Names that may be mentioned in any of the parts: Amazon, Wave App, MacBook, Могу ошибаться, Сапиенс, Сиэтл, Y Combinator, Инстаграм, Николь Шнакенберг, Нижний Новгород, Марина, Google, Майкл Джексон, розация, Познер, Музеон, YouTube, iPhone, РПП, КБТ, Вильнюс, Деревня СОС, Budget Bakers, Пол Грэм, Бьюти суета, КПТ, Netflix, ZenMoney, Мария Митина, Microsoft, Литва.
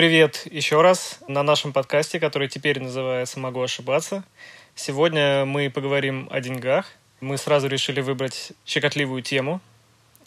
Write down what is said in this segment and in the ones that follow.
Привет еще раз на нашем подкасте, который теперь называется «Могу ошибаться». Сегодня мы поговорим о деньгах. Мы сразу решили выбрать щекотливую тему,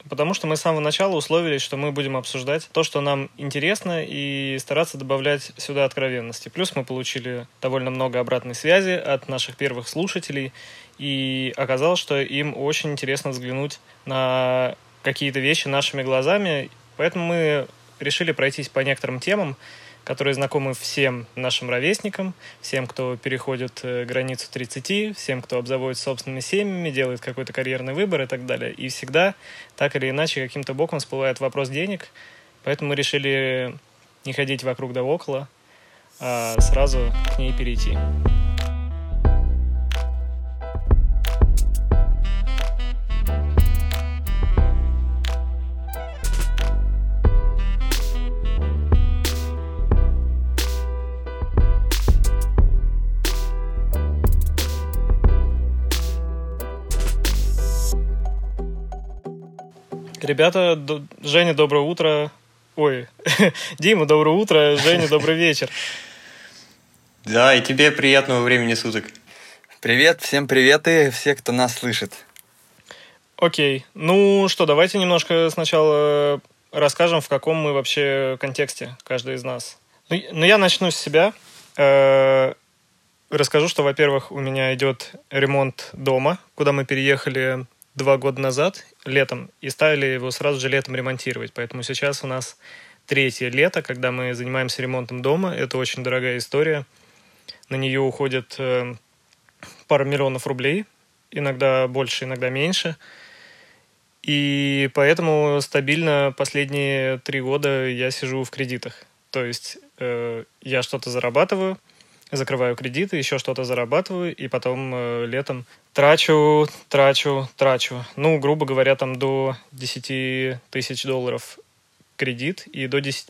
потому что мы с самого начала условились, что мы будем обсуждать то, что нам интересно, и стараться добавлять сюда откровенности. Плюс мы получили довольно много обратной связи от наших первых слушателей, и оказалось, что им очень интересно взглянуть на какие-то вещи нашими глазами. Поэтому мы решили пройтись по некоторым темам, которые знакомы всем нашим ровесникам, всем, кто переходит границу 30, всем, кто обзаводится собственными семьями, делает какой-то карьерный выбор и так далее. И всегда, так или иначе, каким-то боком всплывает вопрос денег. Поэтому мы решили не ходить вокруг да около, а сразу к ней перейти. Ребята, Женя, доброе утро. Ой, Дима, доброе утро. Женя, добрый вечер. Да, и тебе приятного времени суток. Привет, всем привет и все, кто нас слышит. Окей, ну что, давайте немножко сначала расскажем, в каком мы вообще контексте, каждый из нас. Ну, я начну с себя. Расскажу, что, во-первых, у меня идет ремонт дома, куда мы переехали 2 года назад, летом, и стали его сразу же летом ремонтировать. Поэтому сейчас у нас 3-е лето, когда мы занимаемся ремонтом дома. Это очень дорогая история. На нее уходит пара миллионов рублей. Иногда больше, иногда меньше. И поэтому стабильно последние 3 года я сижу в кредитах. То есть я что-то зарабатываю, закрываю кредиты, еще что-то зарабатываю, и потом летом трачу. Ну, грубо говоря, там до 10 тысяч долларов кредит, и до 10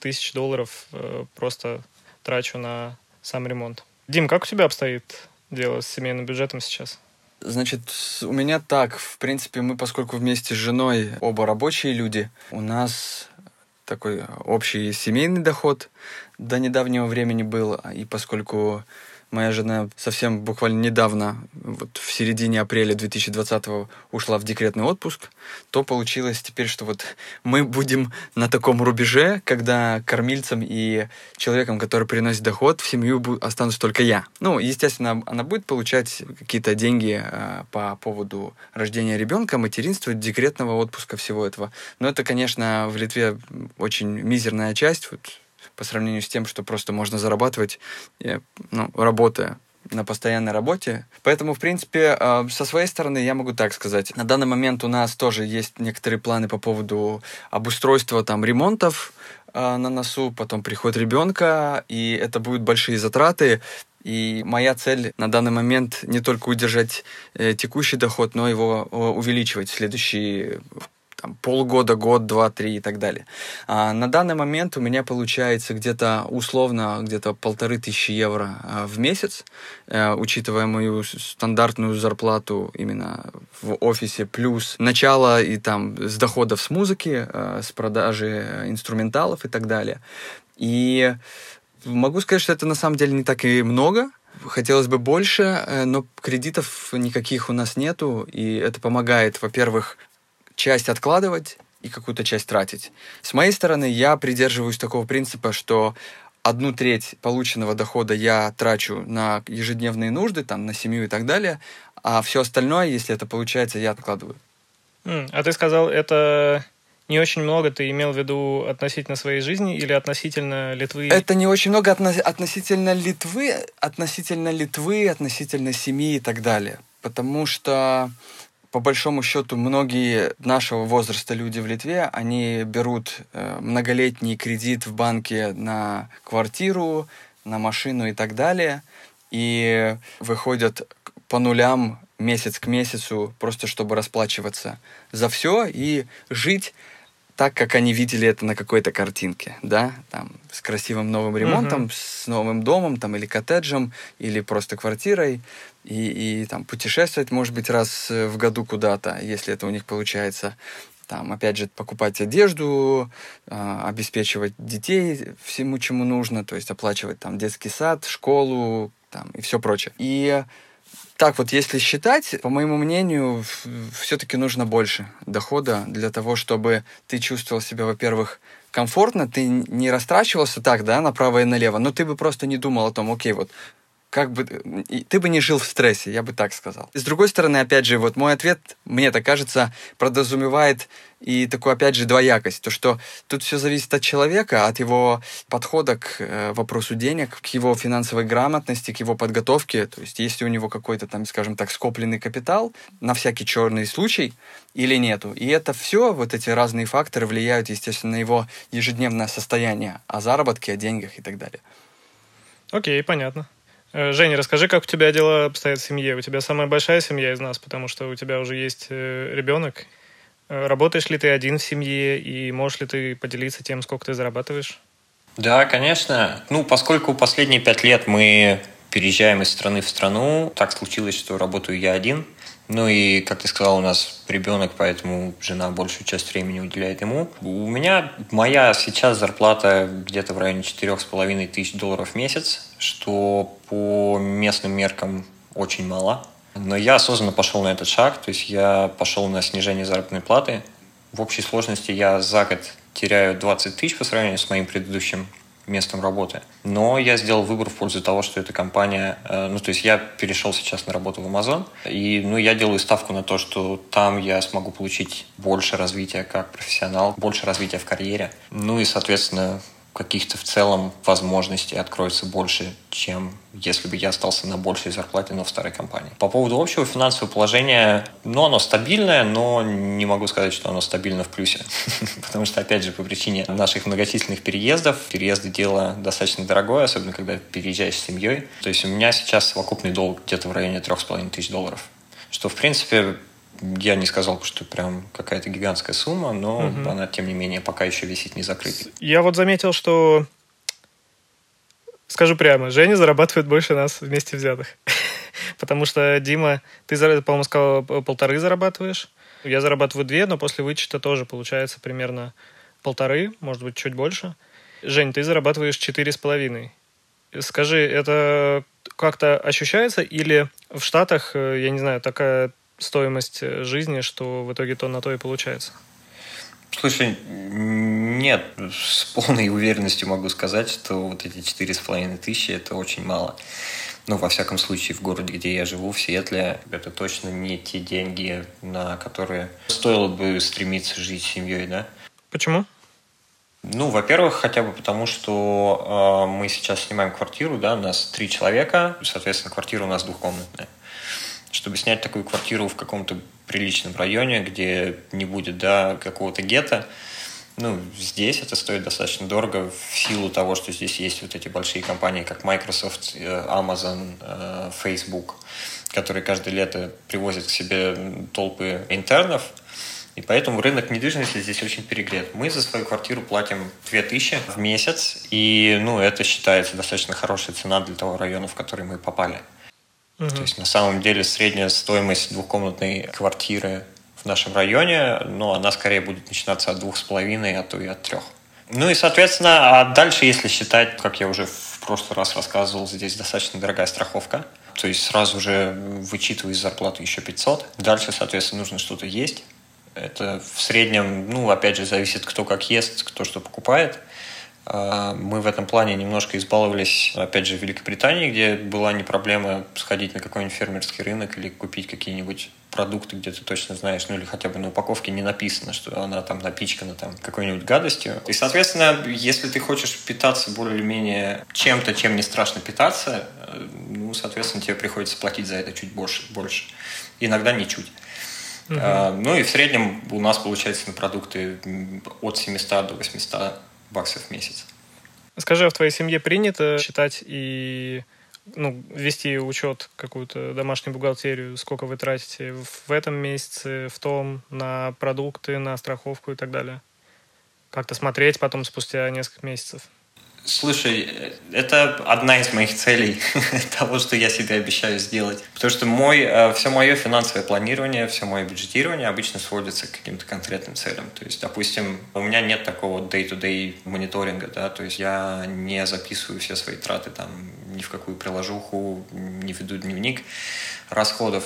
тысяч долларов просто трачу на сам ремонт. Дим, как у тебя обстоит дело с семейным бюджетом сейчас? Значит, у меня так. В принципе, мы, поскольку вместе с женой оба рабочие люди, у нас такой общий семейный доход до недавнего времени был, и поскольку моя жена совсем буквально недавно, вот в середине апреля 2020-го, ушла в декретный отпуск, то получилось теперь, что вот мы будем на таком рубеже, когда кормильцем и человеком, который приносит доход, в семью останусь только я. Ну, естественно, она будет получать какие-то деньги по поводу рождения ребенка, материнства, декретного отпуска, всего этого. Но это, конечно, в Литве очень мизерная часть, вот, по сравнению с тем, что просто можно зарабатывать, работая на постоянной работе. Поэтому, в принципе, со своей стороны я могу так сказать. На данный момент у нас тоже есть некоторые планы по поводу обустройства, там, ремонтов на носу, потом приход ребенка, и это будут большие затраты. И моя цель на данный момент не только удержать текущий доход, но его увеличивать в следующие полгода, год, два, три и так далее. На данный момент у меня получается где-то 1500 евро в месяц, учитывая мою стандартную зарплату именно в офисе, плюс начало и с доходов с музыки, с продажи инструменталов и так далее. И могу сказать, что это на самом деле не так и много. Хотелось бы больше, но кредитов никаких у нас нету, и это помогает, во-первых, часть откладывать и какую-то часть тратить. С моей стороны, я придерживаюсь такого принципа, что 1/3 полученного дохода я трачу на ежедневные нужды, на семью и так далее, а все остальное, если это получается, я откладываю. А ты сказал, это не очень много, ты имел в виду относительно своей жизни или относительно Литвы? Это не очень много относительно Литвы, относительно семьи и так далее. Потому что по большому счету, многие нашего возраста люди в Литве, они берут многолетний кредит в банке на квартиру, на машину и так далее, и выходят по нулям месяц к месяцу, просто чтобы расплачиваться за все и жить так, как они видели это на какой-то картинке, да, с красивым новым ремонтом, с новым домом, или коттеджем, или просто квартирой. И путешествовать, может быть, раз в году куда-то, если это у них получается. Там, опять же, покупать одежду, обеспечивать детей всему, чему нужно, то есть оплачивать там детский сад, школу там, и все прочее. И так вот, если считать, по моему мнению, все-таки нужно больше дохода для того, чтобы ты чувствовал себя, во-первых, комфортно, ты не растрачивался так, да, направо и налево, но ты бы просто не думал о том, окей, вот, как бы ты бы не жил в стрессе, я бы так сказал. С другой стороны, опять же, вот мой ответ, мне так кажется, подразумевает и такую, опять же, двоякость. То, что тут все зависит от человека, от его подхода к вопросу денег, к его финансовой грамотности, к его подготовке. То есть, есть ли у него какой-то там, скажем так, скопленный капитал на всякий черный случай или нету. И это все, вот эти разные факторы влияют, естественно, на его ежедневное состояние о заработке, о деньгах и так далее. Окей, понятно. Женя, расскажи, как у тебя дела обстоят в семье? У тебя самая большая семья из нас, потому что у тебя уже есть ребенок. Работаешь ли ты один в семье и можешь ли ты поделиться тем, сколько ты зарабатываешь? Да, конечно. Ну, поскольку последние 5 лет мы переезжаем из страны в страну, так случилось, что работаю я один. Ну и, как ты сказал, у нас ребенок, поэтому жена большую часть времени уделяет ему. У меня моя сейчас зарплата где-то в районе $4500 в месяц, что по местным меркам очень мало. Но я осознанно пошел на этот шаг, то есть я пошел на снижение заработной платы. В общей сложности я за год теряю 20 тысяч по сравнению с моим предыдущим местом работы. Но я сделал выбор в пользу того, что эта компания... Ну, то есть я перешел сейчас на работу в Amazon, и я делаю ставку на то, что там я смогу получить больше развития как профессионал, больше развития в карьере. Ну и, соответственно, каких-то в целом возможностей откроется больше, чем если бы я остался на большей зарплате, но в старой компании. По поводу общего финансового положения, оно стабильное, но не могу сказать, что оно стабильно в плюсе. Потому что, опять же, по причине наших многочисленных переездов, переезды дело достаточно дорогое, особенно когда переезжаешь с семьей. То есть у меня сейчас совокупный долг где-то в районе $3500, что, в принципе, я не сказал, что прям какая-то гигантская сумма, но она, тем не менее, пока еще висит не закрытой. Я вот заметил, что, скажу прямо, Женя зарабатывает больше нас вместе взятых. Потому что, Дима, ты, по-моему, сказал, 1,5 зарабатываешь. Я зарабатываю 2, но после вычета тоже получается примерно 1,5, может быть, чуть больше. Жень, ты зарабатываешь 4,5. Скажи, это как-то ощущается? Или в Штатах, я не знаю, такая стоимость жизни, что в итоге то на то и получается? Слушай, нет, с полной уверенностью могу сказать, что вот эти 4500 – это очень мало. Ну, во всяком случае, в городе, где я живу, в Сиэтле, это точно не те деньги, на которые стоило бы стремиться жить с семьей, да? Почему? Ну, во-первых, хотя бы потому, что мы сейчас снимаем квартиру, да, у нас 3 человека, соответственно, квартира у нас двухкомнатная. Чтобы снять такую квартиру в каком-то приличном районе, где не будет, да, какого-то гетто, здесь это стоит достаточно дорого в силу того, что здесь есть вот эти большие компании, как Microsoft, Amazon, Facebook, которые каждое лето привозят к себе толпы интернов, и поэтому рынок недвижимости здесь очень перегрет. Мы за свою квартиру платим 2000 в месяц, и, это считается достаточно хорошая цена для того района, в который мы попали. То есть, на самом деле, средняя стоимость двухкомнатной квартиры в нашем районе, она скорее будет начинаться от 2,5, а то и от 3. И, соответственно, а дальше, если считать, как я уже в прошлый раз рассказывал, здесь достаточно дорогая страховка. То есть, сразу же вычитываю из зарплаты еще 500. Дальше, соответственно, нужно что-то есть. Это в среднем, опять же, зависит, кто как ест, кто что покупает. Мы в этом плане немножко избаловались, опять же, в Великобритании, где была не проблема сходить на какой-нибудь фермерский рынок или купить какие-нибудь продукты, где ты точно знаешь, или хотя бы на упаковке не написано, что она там напичкана там какой-нибудь гадостью. И, соответственно, если ты хочешь питаться более-менее чем-то, чем не страшно питаться, соответственно, тебе приходится платить за это чуть больше. Иногда не чуть. И в среднем у нас получается на продукты от 700 до 800 баксов в месяц. Скажи, а в твоей семье принято считать и вести учет, какую-то домашнюю бухгалтерию, сколько вы тратите в этом месяце, в том, на продукты, на страховку и так далее? Как-то смотреть потом спустя несколько месяцев? Слушай, это одна из моих целей, того, что я себе обещаю сделать. Потому что все мое финансовое планирование, все мое бюджетирование обычно сводится к каким-то конкретным целям. То есть, допустим, у меня нет такого day-to-day мониторинга, да, то есть я не записываю все свои траты там ни в какую приложуху, не веду дневник расходов.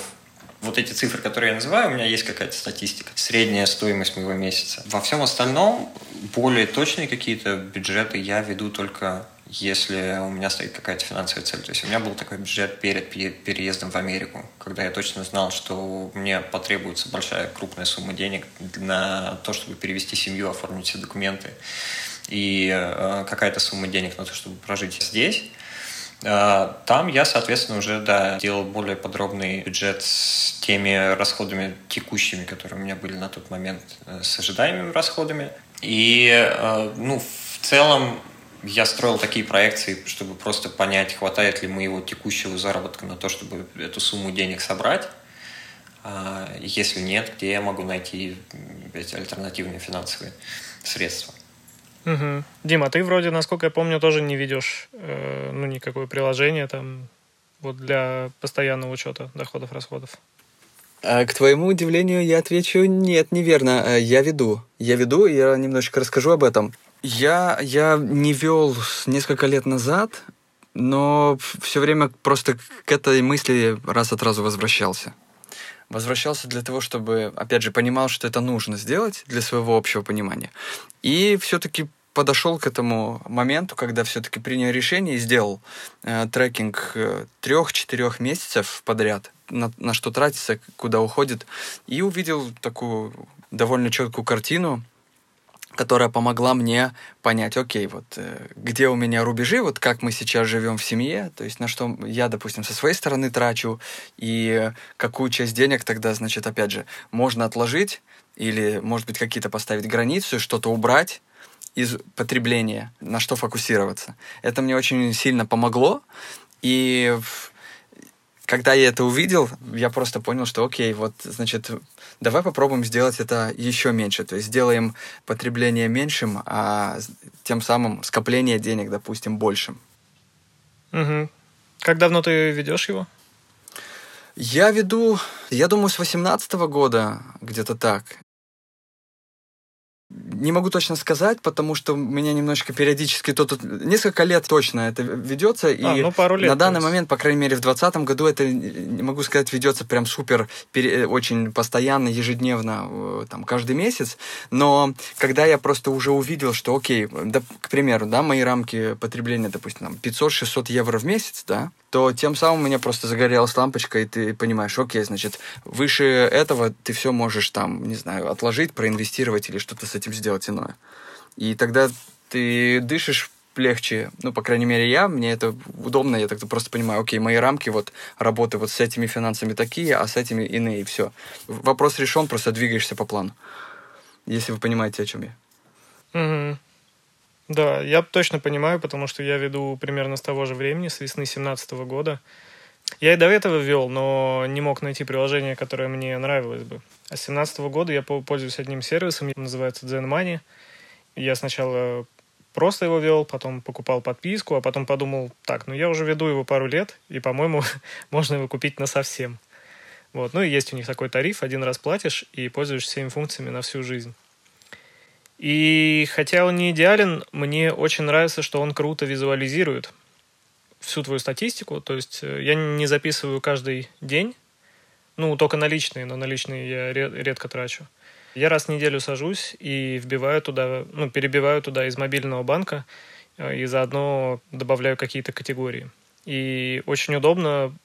Вот эти цифры, которые я называю, у меня есть какая-то статистика, средняя стоимость моего месяца. Во всем остальном более точные какие-то бюджеты я веду только если у меня стоит какая-то финансовая цель. То есть у меня был такой бюджет перед переездом в Америку, когда я точно знал, что мне потребуется большая крупная сумма денег на то, чтобы перевести семью, оформить все документы, и какая-то сумма денег на то, чтобы прожить здесь. Там я, соответственно, уже делал более подробный бюджет с теми расходами текущими, которые у меня были на тот момент, с ожидаемыми расходами. И в целом я строил такие проекции, чтобы просто понять, хватает ли моего текущего заработка на то, чтобы эту сумму денег собрать. Если нет, где я могу найти эти альтернативные финансовые средства. Угу. Дима, ты вроде, насколько я помню, тоже не ведешь никакое приложение там, для постоянного учета доходов-расходов. К твоему удивлению, я отвечу: нет, неверно. Я веду, и я немножечко расскажу об этом. Я не вел несколько лет назад, но все время просто к этой мысли раз от разу возвращался. Возвращался для того, чтобы, опять же, понимал, что это нужно сделать для своего общего понимания. И все-таки подошел к этому моменту, когда все-таки принял решение и сделал трекинг 3-4 месяцев подряд, на что тратится, куда уходит, и увидел такую довольно четкую картину, которая помогла мне понять, окей, где у меня рубежи, как мы сейчас живем в семье, то есть на что я, допустим, со своей стороны трачу, и какую часть денег тогда, опять же, можно отложить, или, может быть, какие-то поставить границу, что-то убрать из потребления, на что фокусироваться. Это мне очень сильно помогло, и когда я это увидел, я просто понял, что окей, давай попробуем сделать это еще меньше. То есть сделаем потребление меньшим, а тем самым скопление денег, допустим, большим. Угу. Как давно ты ведешь его? Я веду, с 2018 года, где-то так. Не могу точно сказать, потому что у меня немножечко периодически несколько лет точно это ведется, и пару лет, на данный момент, по крайней мере, в 2020 году это, не могу сказать, ведется прям супер, очень постоянно, ежедневно, каждый месяц, но когда я просто уже увидел, что окей, к примеру, мои рамки потребления, допустим, 500-600 евро в месяц, то тем самым у меня просто загорелась лампочка, и ты понимаешь, окей, выше этого ты все можешь отложить, проинвестировать или что-то с этим сделать иное. И тогда ты дышишь легче, по крайней мере, мне это удобно, я тогда просто понимаю, окей, мои рамки работы с этими финансами такие, а с этими иные, и все. Вопрос решен, просто двигаешься по плану. Если вы понимаете, о чем я. Mm-hmm. Да, я точно понимаю, потому что я веду примерно с того же времени, с весны 2017 года. Я и до этого вел, но не мог найти приложение, которое мне нравилось бы. А с 2017 года я пользуюсь одним сервисом, называется ZenMoney. Я сначала просто его вел, потом покупал подписку, а потом подумал, я уже веду его пару лет, и, по-моему, можно его купить насовсем. И есть у них такой тариф, один раз платишь и пользуешься всеми функциями на всю жизнь. И хотя он не идеален, мне очень нравится, что он круто визуализирует всю твою статистику. То есть я не записываю каждый день, только наличные, но наличные я редко трачу. Я раз в неделю сажусь и перебиваю туда из мобильного банка и заодно добавляю какие-то категории. И очень удобно,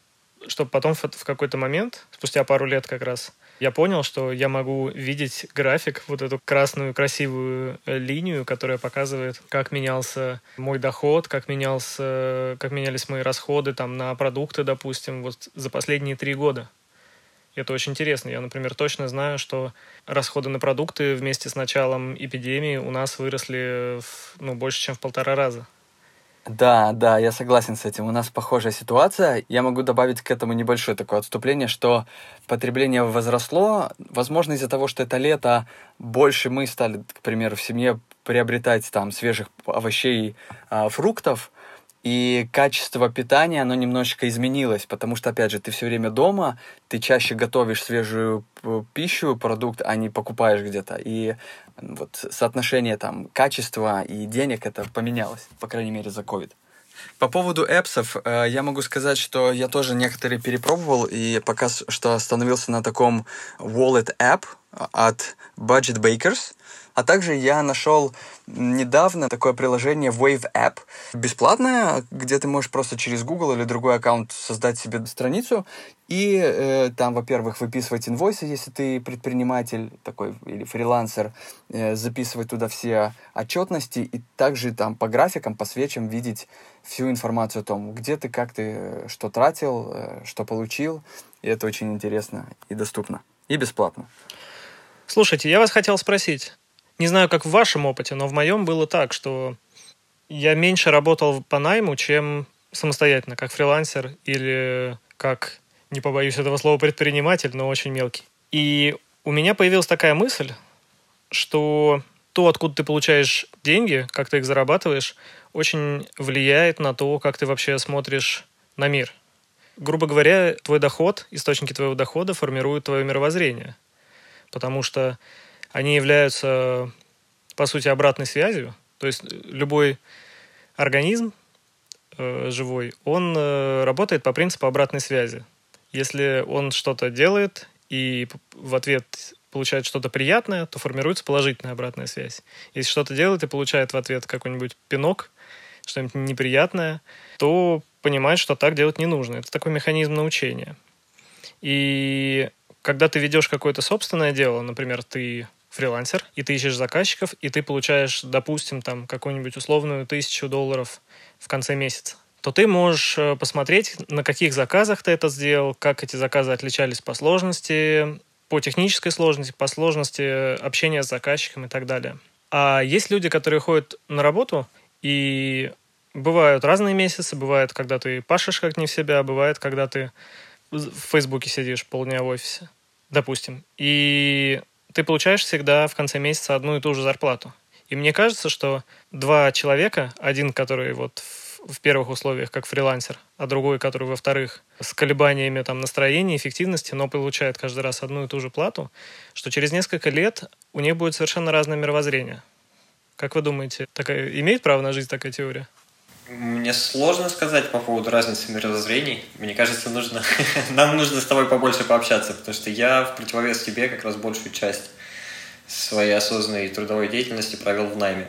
чтобы потом в какой-то момент, спустя пару лет как раз, я понял, что я могу видеть график, эту красную красивую линию, которая показывает, как менялся мой доход, как менялись мои расходы на продукты, допустим, за последние 3 года. Это очень интересно. Я, например, точно знаю, что расходы на продукты вместе с началом эпидемии у нас выросли больше, чем в 1,5 раза. Да, я согласен с этим. У нас похожая ситуация. Я могу добавить к этому небольшое такое отступление, что потребление возросло. Возможно, из-за того, что это лето, больше мы стали, к примеру, в семье приобретать там свежих овощей, фруктов. И качество питания, оно немножечко изменилось, потому что, опять же, ты все время дома, ты чаще готовишь свежую пищу, продукт, а не покупаешь где-то. И вот соотношение там качества и денег, это поменялось, по крайней мере, за COVID. По поводу эпсов, я могу сказать, что я тоже некоторые перепробовал, и пока что остановился на таком Wallet App от Budget Bakers. А также я нашел недавно такое приложение Wave App, бесплатное, где ты можешь просто через Google или другой аккаунт создать себе страницу и там, во-первых, выписывать инвойсы, если ты предприниматель такой или фрилансер, записывать туда все отчетности и также там по графикам, по свечам видеть всю информацию о том, где ты, как ты, что тратил, что получил. И это очень интересно и доступно, и бесплатно. Слушайте, я вас хотел спросить. Не знаю, как в вашем опыте, но в моем было так, что я меньше работал по найму, чем самостоятельно, как фрилансер или как, не побоюсь этого слова, предприниматель, но очень мелкий. И у меня появилась такая мысль, что то, откуда ты получаешь деньги, как ты их зарабатываешь, очень влияет на то, как ты вообще смотришь на мир. Грубо говоря, твой доход, источники твоего дохода формируют твое мировоззрение, потому что они являются, по сути, обратной связью. То есть любой организм живой, он работает по принципу обратной связи. Если он что-то делает и в ответ получает что-то приятное, то формируется положительная обратная связь. Если что-то делает и получает в ответ какой-нибудь пинок, что-нибудь неприятное, то понимает, что так делать не нужно. Это такой механизм научения. И когда ты ведешь какое-то собственное дело, например, ты фрилансер, и ты ищешь заказчиков, и ты получаешь, допустим, там какую-нибудь условную $1000 в конце месяца, то ты можешь посмотреть, на каких заказах ты это сделал, как эти заказы отличались по сложности, по технической сложности, по сложности общения с заказчиком и так далее. А есть люди, которые ходят на работу, и бывают разные месяцы, бывает, когда ты пашешь как не в себя, бывает, когда ты в Фейсбуке сидишь полдня в офисе, допустим, и ты получаешь всегда в конце месяца одну и ту же зарплату. И мне кажется, что два человека, один, который вот в первых условиях как фрилансер, а другой, который во вторых, с колебаниями там настроения, эффективности, но получает каждый раз одну и ту же плату, что через несколько лет у них будет совершенно разное мировоззрение. Как вы думаете, имеет право на жизнь такая теория? Мне сложно сказать по поводу разницы мировоззрений. Мне кажется, нам нужно с тобой побольше пообщаться, потому что я в противовес тебе как раз большую часть своей осознанной трудовой деятельности провел в найме.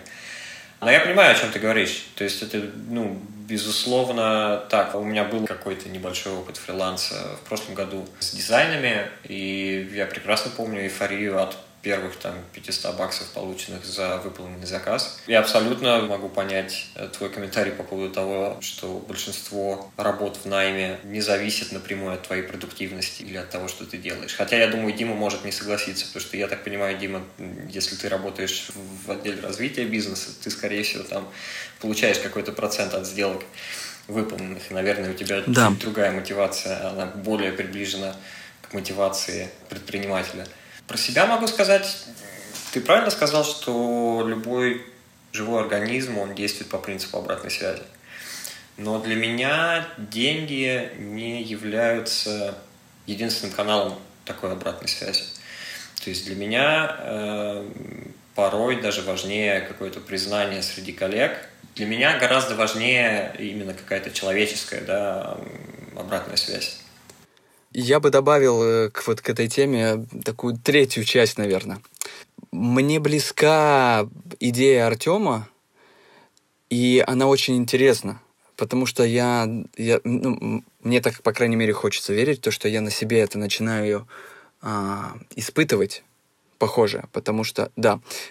Но я понимаю, о чем ты говоришь. То есть это, безусловно, так. У меня был какой-то небольшой опыт фриланса в прошлом году с дизайнами, и я прекрасно помню эйфорию от первых там $500, полученных за выполненный заказ. Я абсолютно могу понять твой комментарий по поводу того, что большинство работ в найме не зависит напрямую от твоей продуктивности или от того, что ты делаешь. Хотя, я думаю, Дима может не согласиться, потому что, я так понимаю, Дима, если ты работаешь в отделе развития бизнеса, ты, скорее всего, там получаешь какой-то процент от сделок выполненных. И, наверное, у тебя чуть другая мотивация, она более приближена к мотивации предпринимателя. Про себя могу сказать, ты правильно сказал, что любой живой организм, он действует по принципу обратной связи. Но для меня деньги не являются единственным каналом такой обратной связи. То есть для меня порой даже важнее какое-то признание среди коллег. Для меня гораздо важнее именно какая-то человеческая, обратная связь. Я бы добавил к этой теме такую третью часть, наверное. Мне близка идея Артема, и она очень интересна, потому что мне так, по крайней мере, хочется верить, то, что я на себе это начинаю испытывать, похоже, потому что,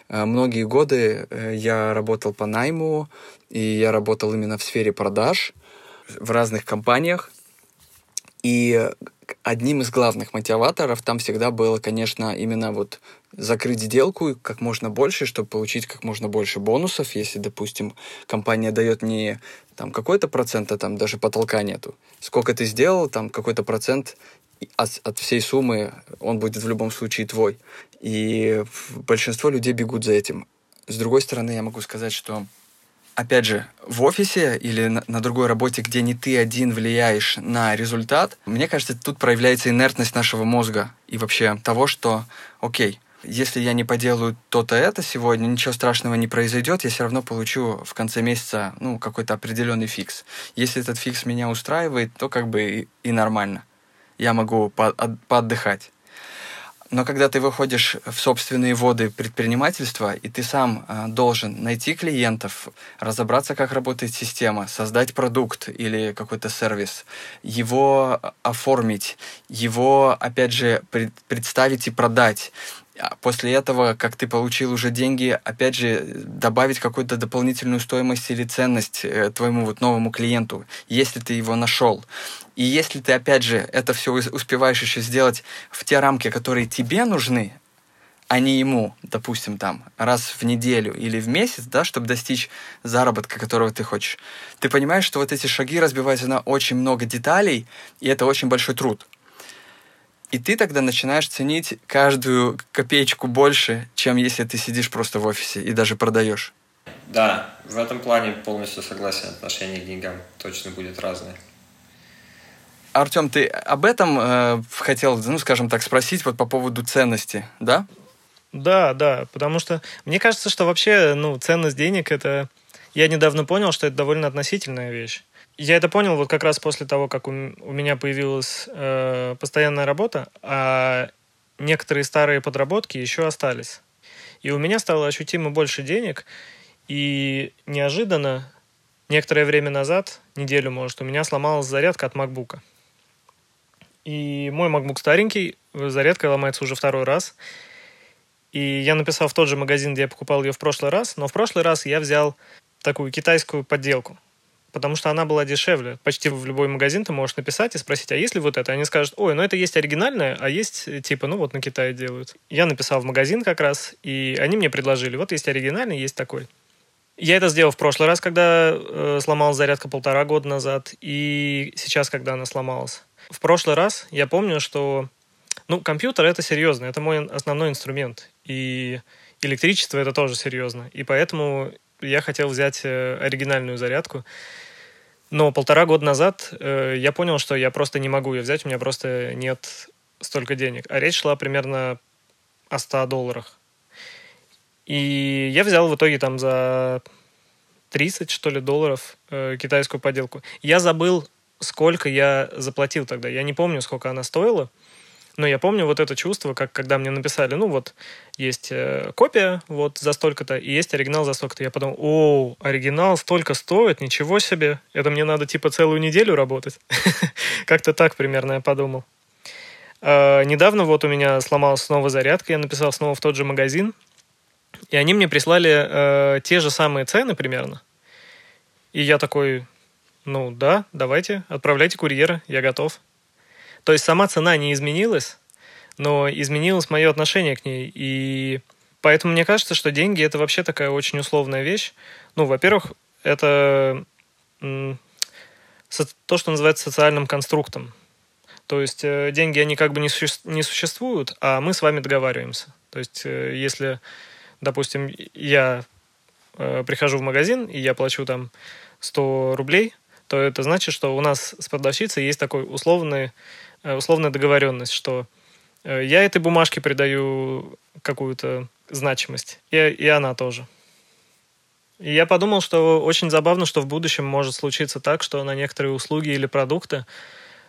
многие годы я работал по найму, и я работал именно в сфере продаж в разных компаниях. И одним из главных мотиваторов там всегда было, конечно, именно вот закрыть сделку как можно больше, чтобы получить как можно больше бонусов. Если, допустим, компания дает не там какой-то процент, а там даже потолка нету. Сколько ты сделал, там какой-то процент от всей суммы, он будет в любом случае твой. И большинство людей бегут за этим. С другой стороны, я могу сказать, что, опять же, в офисе или на другой работе, где не ты один влияешь на результат, мне кажется, тут проявляется инертность нашего мозга и вообще того, что, окей, если я не поделаю то-то это сегодня, ничего страшного не произойдет, я все равно получу в конце месяца какой-то определенный фикс. Если этот фикс меня устраивает, то как бы и нормально. Я могу поотдыхать. Но когда ты выходишь в собственные воды предпринимательства, и ты сам должен найти клиентов, разобраться, как работает система, создать продукт или какой-то сервис, его оформить, его, опять же, представить и продать. После этого, как ты получил уже деньги, опять же, добавить какую-то дополнительную стоимость или ценность твоему вот новому клиенту, если ты его нашел. И если ты, опять же, это все успеваешь еще сделать в те рамки, которые тебе нужны, а не ему, допустим, там, раз в неделю или в месяц, да, чтобы достичь заработка, которого ты хочешь, ты понимаешь, что вот эти шаги разбиваются на очень много деталей, и это очень большой труд. И ты тогда начинаешь ценить каждую копеечку больше, чем если ты сидишь просто в офисе и даже продаешь. Да, в этом плане полностью согласен. Отношение к деньгам точно будет разное. Артем, ты об этом хотел, скажем так, спросить вот по поводу ценности, да? Да, потому что мне кажется, что вообще ценность денег – это... Я недавно понял, что это довольно относительная вещь. Я это понял вот как раз после того, как у меня появилась постоянная работа, а некоторые старые подработки еще остались. И у меня стало ощутимо больше денег, и неожиданно некоторое время назад, неделю, может, у меня сломалась зарядка от MacBook. И мой MacBook старенький, зарядка ломается уже второй раз. И я написал в тот же магазин, где я покупал ее в прошлый раз, но в прошлый раз я взял такую китайскую подделку, потому что она была дешевле. Почти в любой магазин ты можешь написать и спросить, а есть ли вот это? Они скажут, ой, это есть оригинальное, а есть вот на Китае делают. Я написал в магазин как раз, и они мне предложили, вот есть оригинальный, есть такой. Я это сделал в прошлый раз, когда сломалась зарядка 1,5 года назад, и сейчас, когда она сломалась. В прошлый раз я помню, что компьютер — это серьезно, это мой основной инструмент, и электричество — это тоже серьезно, и поэтому... Я хотел взять оригинальную зарядку, но 1,5 года назад я понял, что я просто не могу ее взять, у меня просто нет столько денег. А речь шла примерно о $100. И я взял в итоге там за $30 китайскую поделку. Я забыл, сколько я заплатил тогда. Я не помню, сколько она стоила. Но я помню вот это чувство, как когда мне написали, есть копия за столько-то, и есть оригинал за столько-то. Я подумал, оригинал столько стоит, ничего себе, это мне надо целую неделю работать. Как-то так примерно я подумал. Недавно у меня сломалась снова зарядка, я написал снова в тот же магазин, и они мне прислали те же самые цены примерно. И я такой, да, давайте, отправляйте курьера, я готов. То есть сама цена не изменилась, но изменилось мое отношение к ней. И поэтому мне кажется, что деньги – это вообще такая очень условная вещь. Во-первых, это то, что называется социальным конструктом. То есть деньги, они как бы не существуют, а мы с вами договариваемся. То есть если, допустим, я прихожу в магазин, и я плачу там 100 рублей, то это значит, что у нас с продавщицей есть такой условная договоренность, что я этой бумажке придаю какую-то значимость, и она тоже. И я подумал, что очень забавно, что в будущем может случиться так, что на некоторые услуги или продукты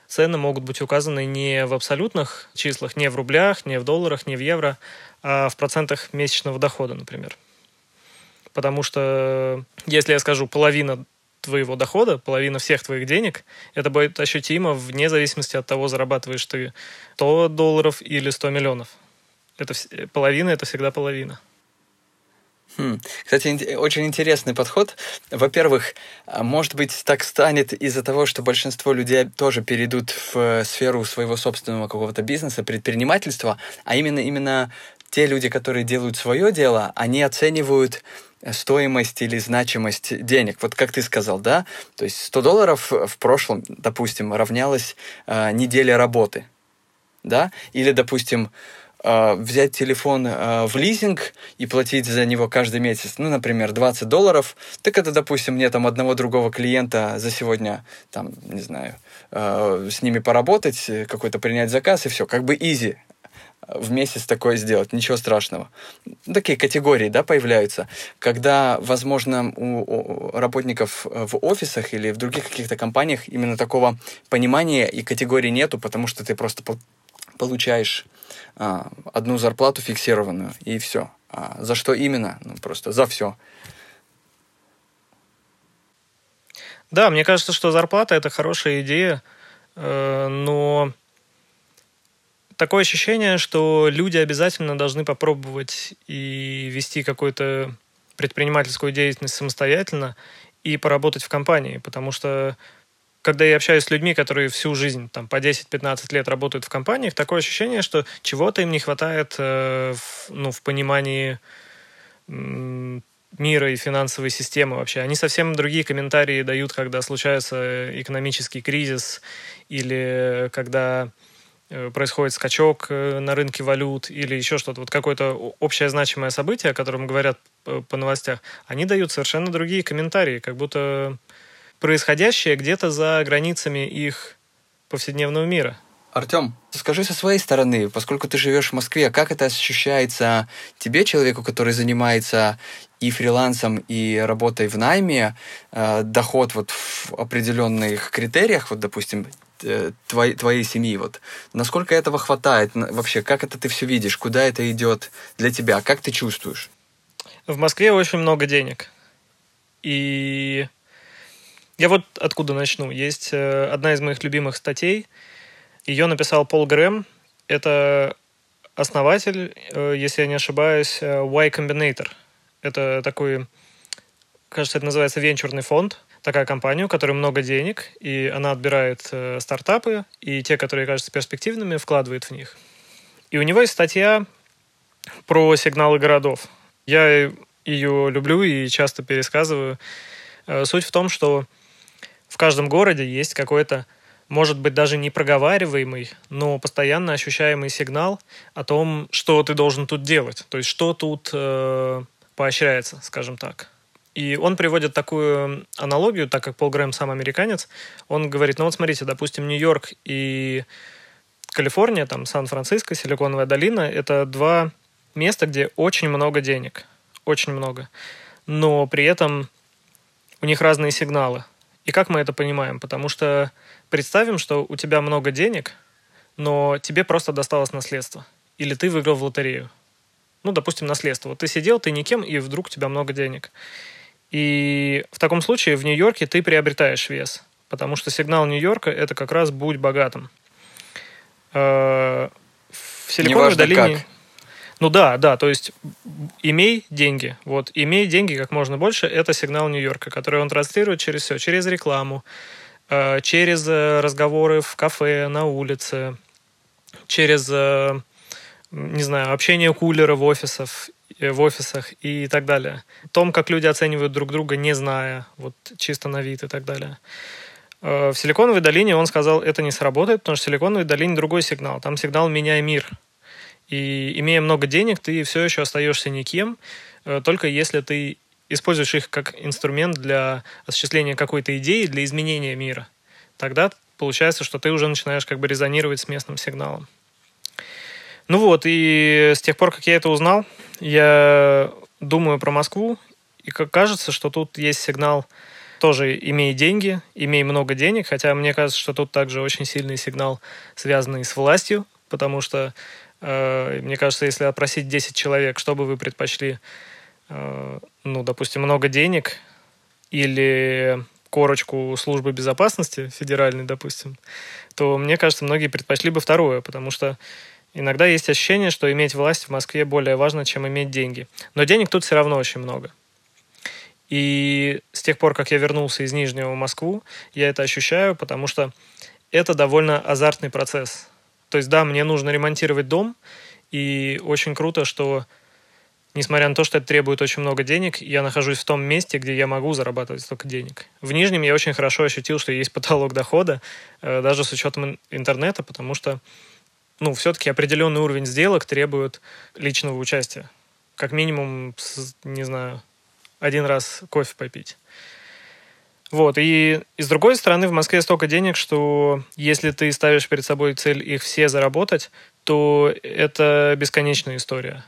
цены могут быть указаны не в абсолютных числах, не в рублях, не в долларах, не в евро, а в процентах месячного дохода, например. Потому что, если я скажу половина твоего дохода, половина всех твоих денег, это будет ощутимо вне зависимости от того, зарабатываешь ты $100 или 100 миллионов. Это половина — это всегда половина. Кстати, очень интересный подход. Во-первых, может быть, так станет из-за того, что большинство людей тоже перейдут в сферу своего собственного какого-то бизнеса, предпринимательства, а именно те люди, которые делают свое дело, они оценивают стоимость или значимость денег. Вот как ты сказал, да? То есть $100 в прошлом, допустим, равнялось неделе работы, да? Или, допустим, взять телефон в лизинг и платить за него каждый месяц, ну, например, $20, так это, допустим, мне там одного другого клиента за сегодня, там, не знаю, с ними поработать, какой-то принять заказ, и все, как бы изи в месяц такое сделать, ничего страшного. Такие категории, да, появляются, когда, возможно, у работников в офисах или в других каких-то компаниях именно такого понимания и категории нету, потому что ты просто получаешь одну зарплату фиксированную, и все. А за что именно? Ну, просто за все. Да, мне кажется, что зарплата – это хорошая идея, но такое ощущение, что люди обязательно должны попробовать и вести какую-то предпринимательскую деятельность самостоятельно и поработать в компании, потому что когда я общаюсь с людьми, которые всю жизнь, там, по 10-15 лет работают в компаниях, такое ощущение, что чего-то им не хватает в понимании мира и финансовой системы вообще. Они совсем другие комментарии дают, когда случается экономический кризис или когда происходит скачок на рынке валют или еще что-то. Вот какое-то общее значимое событие, о котором говорят по новостях, они дают совершенно другие комментарии, как будто происходящее где-то за границами их повседневного мира. Артем, скажи со своей стороны, поскольку ты живешь в Москве, как это ощущается тебе, человеку, который занимается и фрилансом, и работой в найме, доход вот в определенных критериях, вот, допустим, твоей семьи, вот, насколько этого хватает вообще, как это ты все видишь, куда это идет для тебя, как ты чувствуешь? В Москве очень много денег. И я вот откуда начну. Есть одна из моих любимых статей. Ее написал Пол Грэм. Это основатель, если я не ошибаюсь, Y Combinator. Это такой, кажется, это называется венчурный фонд. Такая компания, у которой много денег, и она отбирает стартапы, и те, которые кажутся перспективными, вкладывает в них. И у него есть статья про сигналы городов. Я ее люблю и часто пересказываю. Суть в том, что в каждом городе есть какой-то, может быть, даже не проговариваемый, но постоянно ощущаемый сигнал о том, что ты должен тут делать, то есть что тут поощряется, скажем так. И он приводит такую аналогию, так как Пол Грэм сам американец, он говорит, ну вот смотрите, допустим, Нью-Йорк и Калифорния, там Сан-Франциско, Силиконовая долина, это два места, где очень много денег, очень много, но при этом у них разные сигналы. И как мы это понимаем? Потому что представим, что у тебя много денег, но тебе просто досталось наследство. Или ты выиграл в лотерею. Ну, допустим, наследство. Вот ты сидел, ты никем, и вдруг у тебя много денег. И в таком случае в Нью-Йорке ты приобретаешь вес. Потому что сигнал Нью-Йорка – это как раз «будь богатым». В Силиконовой долине... Как. Ну да, то есть имей деньги. Вот, имей деньги как можно больше – это сигнал Нью-Йорка, который он транслирует через все, через рекламу, через разговоры в кафе, на улице, через, не знаю, общение кулера в офисах и так далее. О том, как люди оценивают друг друга, не зная, вот чисто на вид и так далее. В Силиконовой долине он сказал, это не сработает, потому что в Силиконовой долине другой сигнал. Там сигнал «меняй мир». И имея много денег, ты все еще остаешься никем, только если ты используешь их как инструмент для осуществления какой-то идеи, для изменения мира. Тогда получается, что ты уже начинаешь как бы резонировать с местным сигналом. Ну вот, и с тех пор, как я это узнал, я думаю про Москву, и как кажется, что тут есть сигнал тоже «имей деньги», «имей много денег», хотя мне кажется, что тут также очень сильный сигнал, связанный с властью, потому что мне кажется, если опросить 10 человек, что бы вы предпочли, ну, допустим, много денег или корочку службы безопасности федеральной, допустим, то, мне кажется, многие предпочли бы второе, потому что Иногда есть ощущение, что иметь власть в Москве более важно, чем иметь деньги. Но денег тут все равно очень много. И с тех пор, как я вернулся из Нижнего в Москву, я это ощущаю, потому что это довольно азартный процесс. То есть, да, мне нужно ремонтировать дом, и очень круто, что, несмотря на то, что это требует очень много денег, я нахожусь в том месте, где я могу зарабатывать столько денег. В Нижнем я очень хорошо ощутил, что есть потолок дохода, даже с учетом интернета, потому что, все-таки определенный уровень сделок требует личного участия. Как минимум, один раз кофе попить. И с другой стороны, в Москве столько денег, что если ты ставишь перед собой цель их все заработать, то это бесконечная история.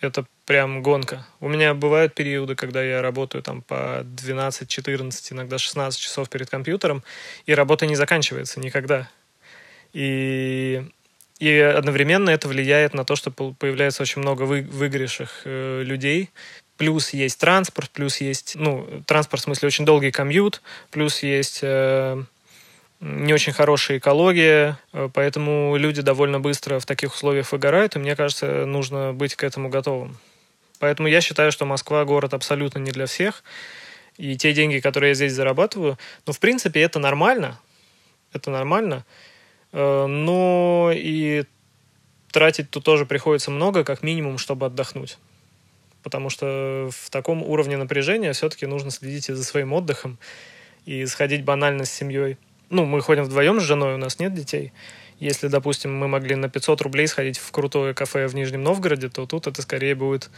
Это прям гонка. У меня бывают периоды, когда я работаю по 12, 14, иногда 16 часов перед компьютером, и работа не заканчивается никогда. И одновременно это влияет на то, что появляется очень много выгоревших людей. Плюс есть транспорт, плюс есть... транспорт, в смысле, очень долгий комьют, плюс есть не очень хорошая экология, поэтому люди довольно быстро в таких условиях выгорают, и мне кажется, нужно быть к этому готовым. Поэтому я считаю, что Москва — город абсолютно не для всех, и те деньги, которые я здесь зарабатываю, в принципе, это нормально. Это нормально, но и тратить тут тоже приходится много, как минимум, чтобы отдохнуть. Потому что в таком уровне напряжения все-таки нужно следить и за своим отдыхом, и сходить банально с семьей. Мы ходим вдвоем с женой, у нас нет детей. Если, допустим, мы могли на 500 рублей сходить в крутое кафе в Нижнем Новгороде, то тут это скорее будет,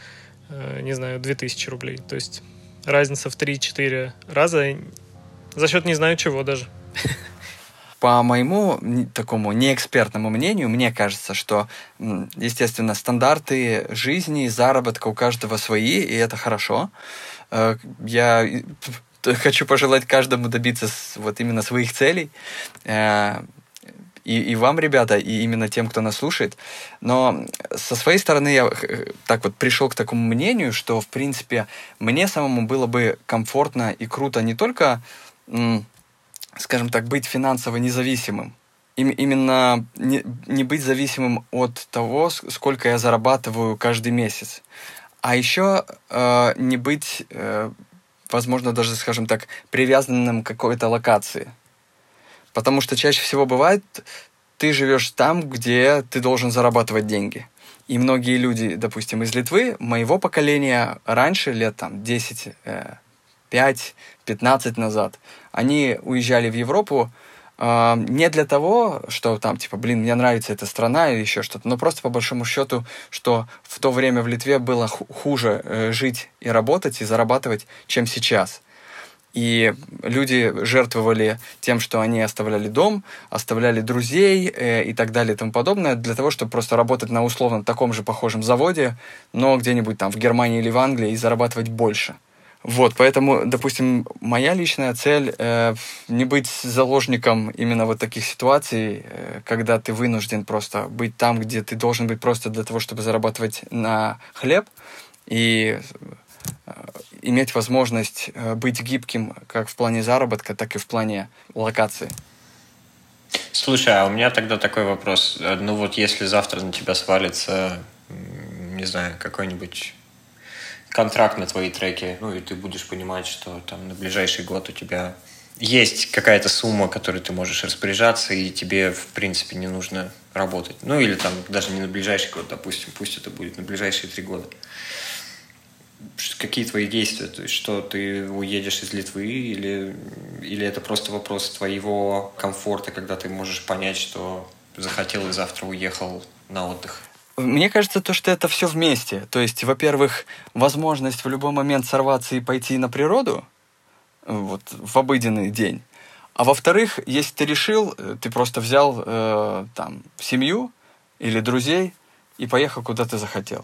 2000 рублей. То есть разница в 3-4 раза за счет не знаю чего даже. По моему такому неэкспертному мнению, мне кажется, что, естественно, стандарты жизни и заработка у каждого свои, и это хорошо. Я хочу пожелать каждому добиться именно своих целей. И вам, ребята, и именно тем, кто нас слушает. Но со своей стороны я пришел к такому мнению, что, в принципе, мне самому было бы комфортно и круто не только... быть финансово независимым. Именно не быть зависимым от того, сколько я зарабатываю каждый месяц. А еще не быть, возможно, даже, привязанным к какой-то локации. Потому что чаще всего бывает, ты живешь там, где ты должен зарабатывать деньги. И многие люди, допустим, из Литвы, моего поколения раньше, лет 10, 5-15 назад, они уезжали в Европу не для того, что мне нравится эта страна или еще что-то, но просто по большому счету, что в то время в Литве было хуже жить и работать, и зарабатывать, чем сейчас. И люди жертвовали тем, что они оставляли дом, оставляли друзей и так далее и тому подобное, для того, чтобы просто работать на условно таком же похожем заводе, но где-нибудь в Германии или в Англии и зарабатывать больше. Поэтому, допустим, моя личная цель не быть заложником именно таких ситуаций, когда ты вынужден просто быть там, где ты должен быть просто для того, чтобы зарабатывать на хлеб и иметь возможность быть гибким как в плане заработка, так и в плане локации. Слушай, а у меня тогда такой вопрос. Если завтра на тебя свалится, какой-нибудь... контракт на твои треки, и ты будешь понимать, что на ближайший год у тебя есть какая-то сумма, которой ты можешь распоряжаться, и тебе, в принципе, не нужно работать. Или даже не на ближайший год, допустим, пусть это будет на ближайшие 3 года. Какие твои действия? То есть, что ты уедешь из Литвы, или это просто вопрос твоего комфорта, когда ты можешь понять, что захотел и завтра уехал на отдых? Мне кажется, что это все вместе. То есть, во-первых, возможность в любой момент сорваться и пойти на природу в обыденный день. А во-вторых, если ты решил, ты просто взял семью или друзей и поехал, куда ты захотел.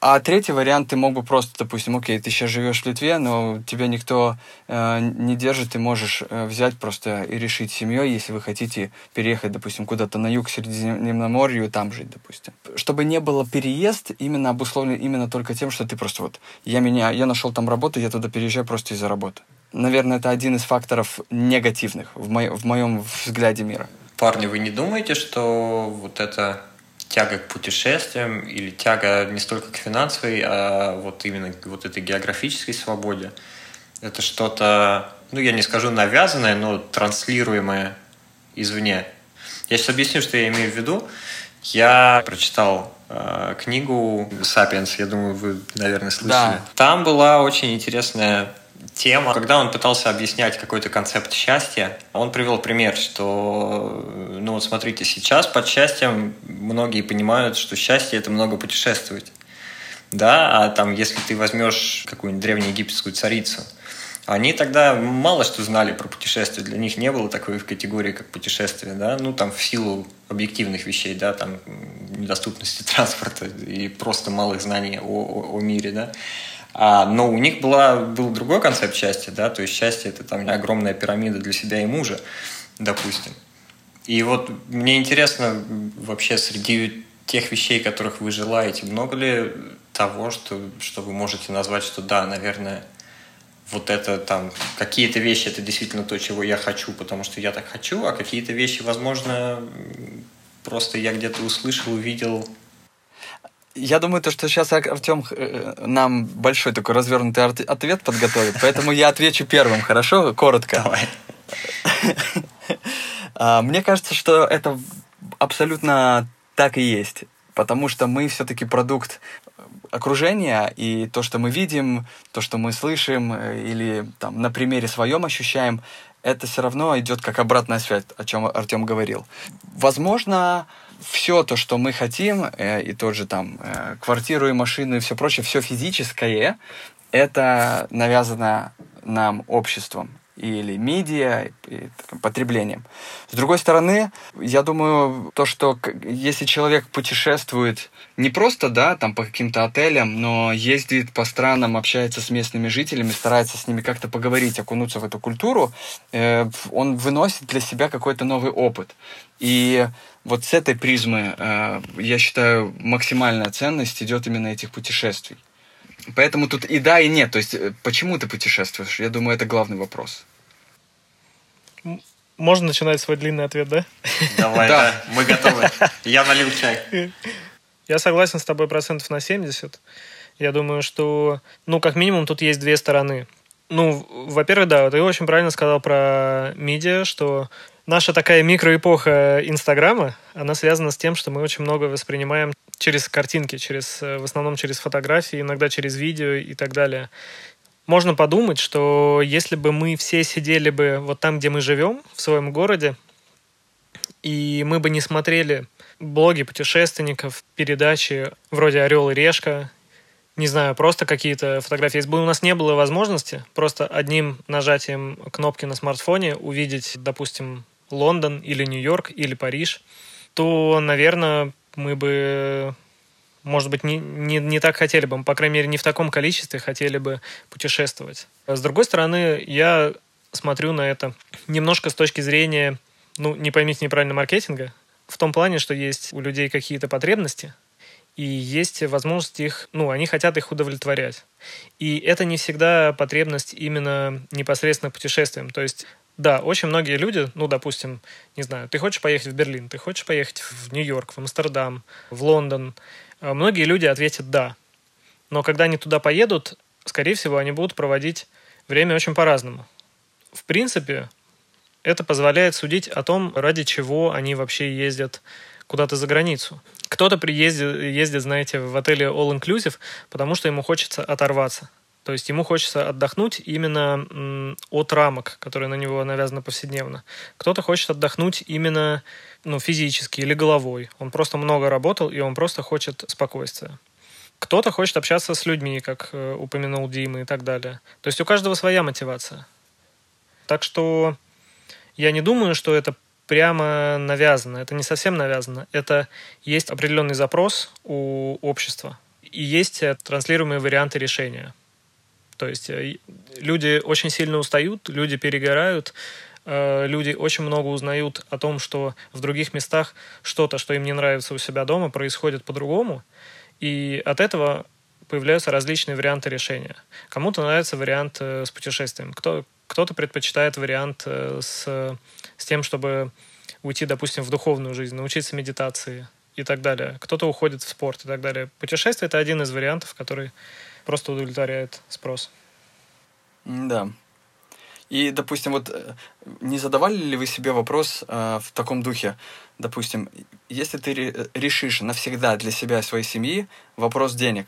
А третий вариант, ты мог бы просто, допустим, ты сейчас живешь в Литве, но тебя никто не держит, ты можешь взять просто и решить семьей, если вы хотите переехать, допустим, куда-то на юг, к Средиземноморью, и там жить, допустим. Чтобы не было переезд, именно обусловлен именно только тем, что ты просто я нашел там работу, я туда переезжаю просто из-за работы. Наверное, это один из факторов негативных в моем взгляде мира. Парни, вы не думаете, что вот эта тяга к путешествиям или тяга не столько к финансовой, а вот именно к вот этой географической свободе, это что-то, ну, я не скажу навязанное, но транслируемое извне? Я сейчас объясню, что я имею в виду. Я прочитал книгу «Сапиенс», я думаю, вы, наверное, слышали. Да. Там была очень интересная тема. Когда он пытался объяснять какой-то концепт счастья, он привел пример, что, ну вот смотрите, сейчас под счастьем многие понимают, что счастье – это много путешествовать. Да, а там, если ты возьмешь какую-нибудь древнеегипетскую царицу, они тогда мало что знали про путешествия, для них не было такой категории, как путешествие, да, ну там в силу объективных вещей, да, там недоступности транспорта и просто малых знаний о мире, да. Но у них был другой концепт счастья, да, то есть счастье – это там огромная пирамида для себя и мужа, допустим. И вот мне интересно вообще среди тех вещей, которых вы желаете, много ли того, что вы можете назвать, что да, наверное, вот это там, какие-то вещи это действительно то, чего я хочу, потому что я так хочу, а какие-то вещи, возможно, просто я где-то услышал, увидел. Я думаю, то, что сейчас Артем нам большой такой развернутый ответ подготовит, поэтому я отвечу первым, хорошо? Коротко. Давай. Мне кажется, что это абсолютно так и есть, потому что мы все-таки продукт окружение и то, что мы видим, то, что мы слышим или там, на примере своем ощущаем, это все равно идет как обратная связь, о чем Артем говорил. Возможно, все то, что мы хотим, и тот же там квартиру и машину и все прочее, все физическое, это навязано нам обществом или медиа, и потреблением. С другой стороны, я думаю, то, что если человек путешествует не просто, да, там по каким-то отелям, но ездит по странам, общается с местными жителями, старается с ними как-то поговорить, окунуться в эту культуру, он выносит для себя какой-то новый опыт. И вот с этой призмы, я считаю, максимальная ценность идет именно этих путешествий. Поэтому тут и да, и нет. То есть, почему ты путешествуешь? Я думаю, это главный вопрос. Можно начинать свой длинный ответ, да? Давай, да. Мы готовы. Я налил чай. Я согласен с тобой 70%. Я думаю, что, ну, как минимум, тут есть две стороны. Ну, во-первых, да, ты очень правильно сказал про медиа, что наша такая микроэпоха Инстаграма, она связана с тем, что мы очень много воспринимаем через картинки, в основном через фотографии, иногда через видео и так далее. Можно подумать, что если бы мы все сидели бы вот там, где мы живем, в своем городе, и мы бы не смотрели блоги путешественников, передачи вроде «Орел и решка», не знаю, просто какие-то фотографии. Если бы у нас не было возможности просто одним нажатием кнопки на смартфоне увидеть, допустим, Лондон или Нью-Йорк или Париж, то, наверное, мы бы, может быть, не так хотели бы, по крайней мере, не в таком количестве хотели бы путешествовать. С другой стороны, я смотрю на это немножко с точки зрения, ну, не поймите неправильно, маркетинга, в том плане, что есть у людей какие-то потребности, и есть возможность их, ну, они хотят их удовлетворять. И это не всегда потребность именно непосредственно к путешествиям. То есть, да, очень многие люди, ну, допустим, не знаю, ты хочешь поехать в Берлин, ты хочешь поехать в Нью-Йорк, в Амстердам, в Лондон. Многие люди ответят «да». Но когда они туда поедут, скорее всего, они будут проводить время очень по-разному. В принципе, это позволяет судить о том, ради чего они вообще ездят куда-то за границу. Кто-то ездит, знаете, в отеле all-inclusive, потому что ему хочется оторваться. То есть ему хочется отдохнуть именно от рамок, которые на него навязаны повседневно. Кто-то хочет отдохнуть именно, ну, физически или головой. Он просто много работал, и он просто хочет спокойствия. Кто-то хочет общаться с людьми, как упомянул Дима, и так далее. То есть у каждого своя мотивация. Так что я не думаю, что это прямо навязано. Это не совсем навязано. Это есть определенный запрос у общества. И есть транслируемые варианты решения. То есть люди очень сильно устают, люди перегорают, люди очень много узнают о том, что в других местах что-то, что им не нравится у себя дома, происходит по-другому. И от этого появляются различные варианты решения. Кому-то нравится вариант с путешествием, кто-то предпочитает вариант с тем, чтобы уйти, допустим, в духовную жизнь, научиться медитации и так далее. Кто-то уходит в спорт и так далее. Путешествие – это один из вариантов, который просто удовлетворяет спрос. Да. И, допустим, вот не задавали ли вы себе вопрос в таком духе? Допустим, если ты решишь навсегда для себя и своей семьи вопрос денег,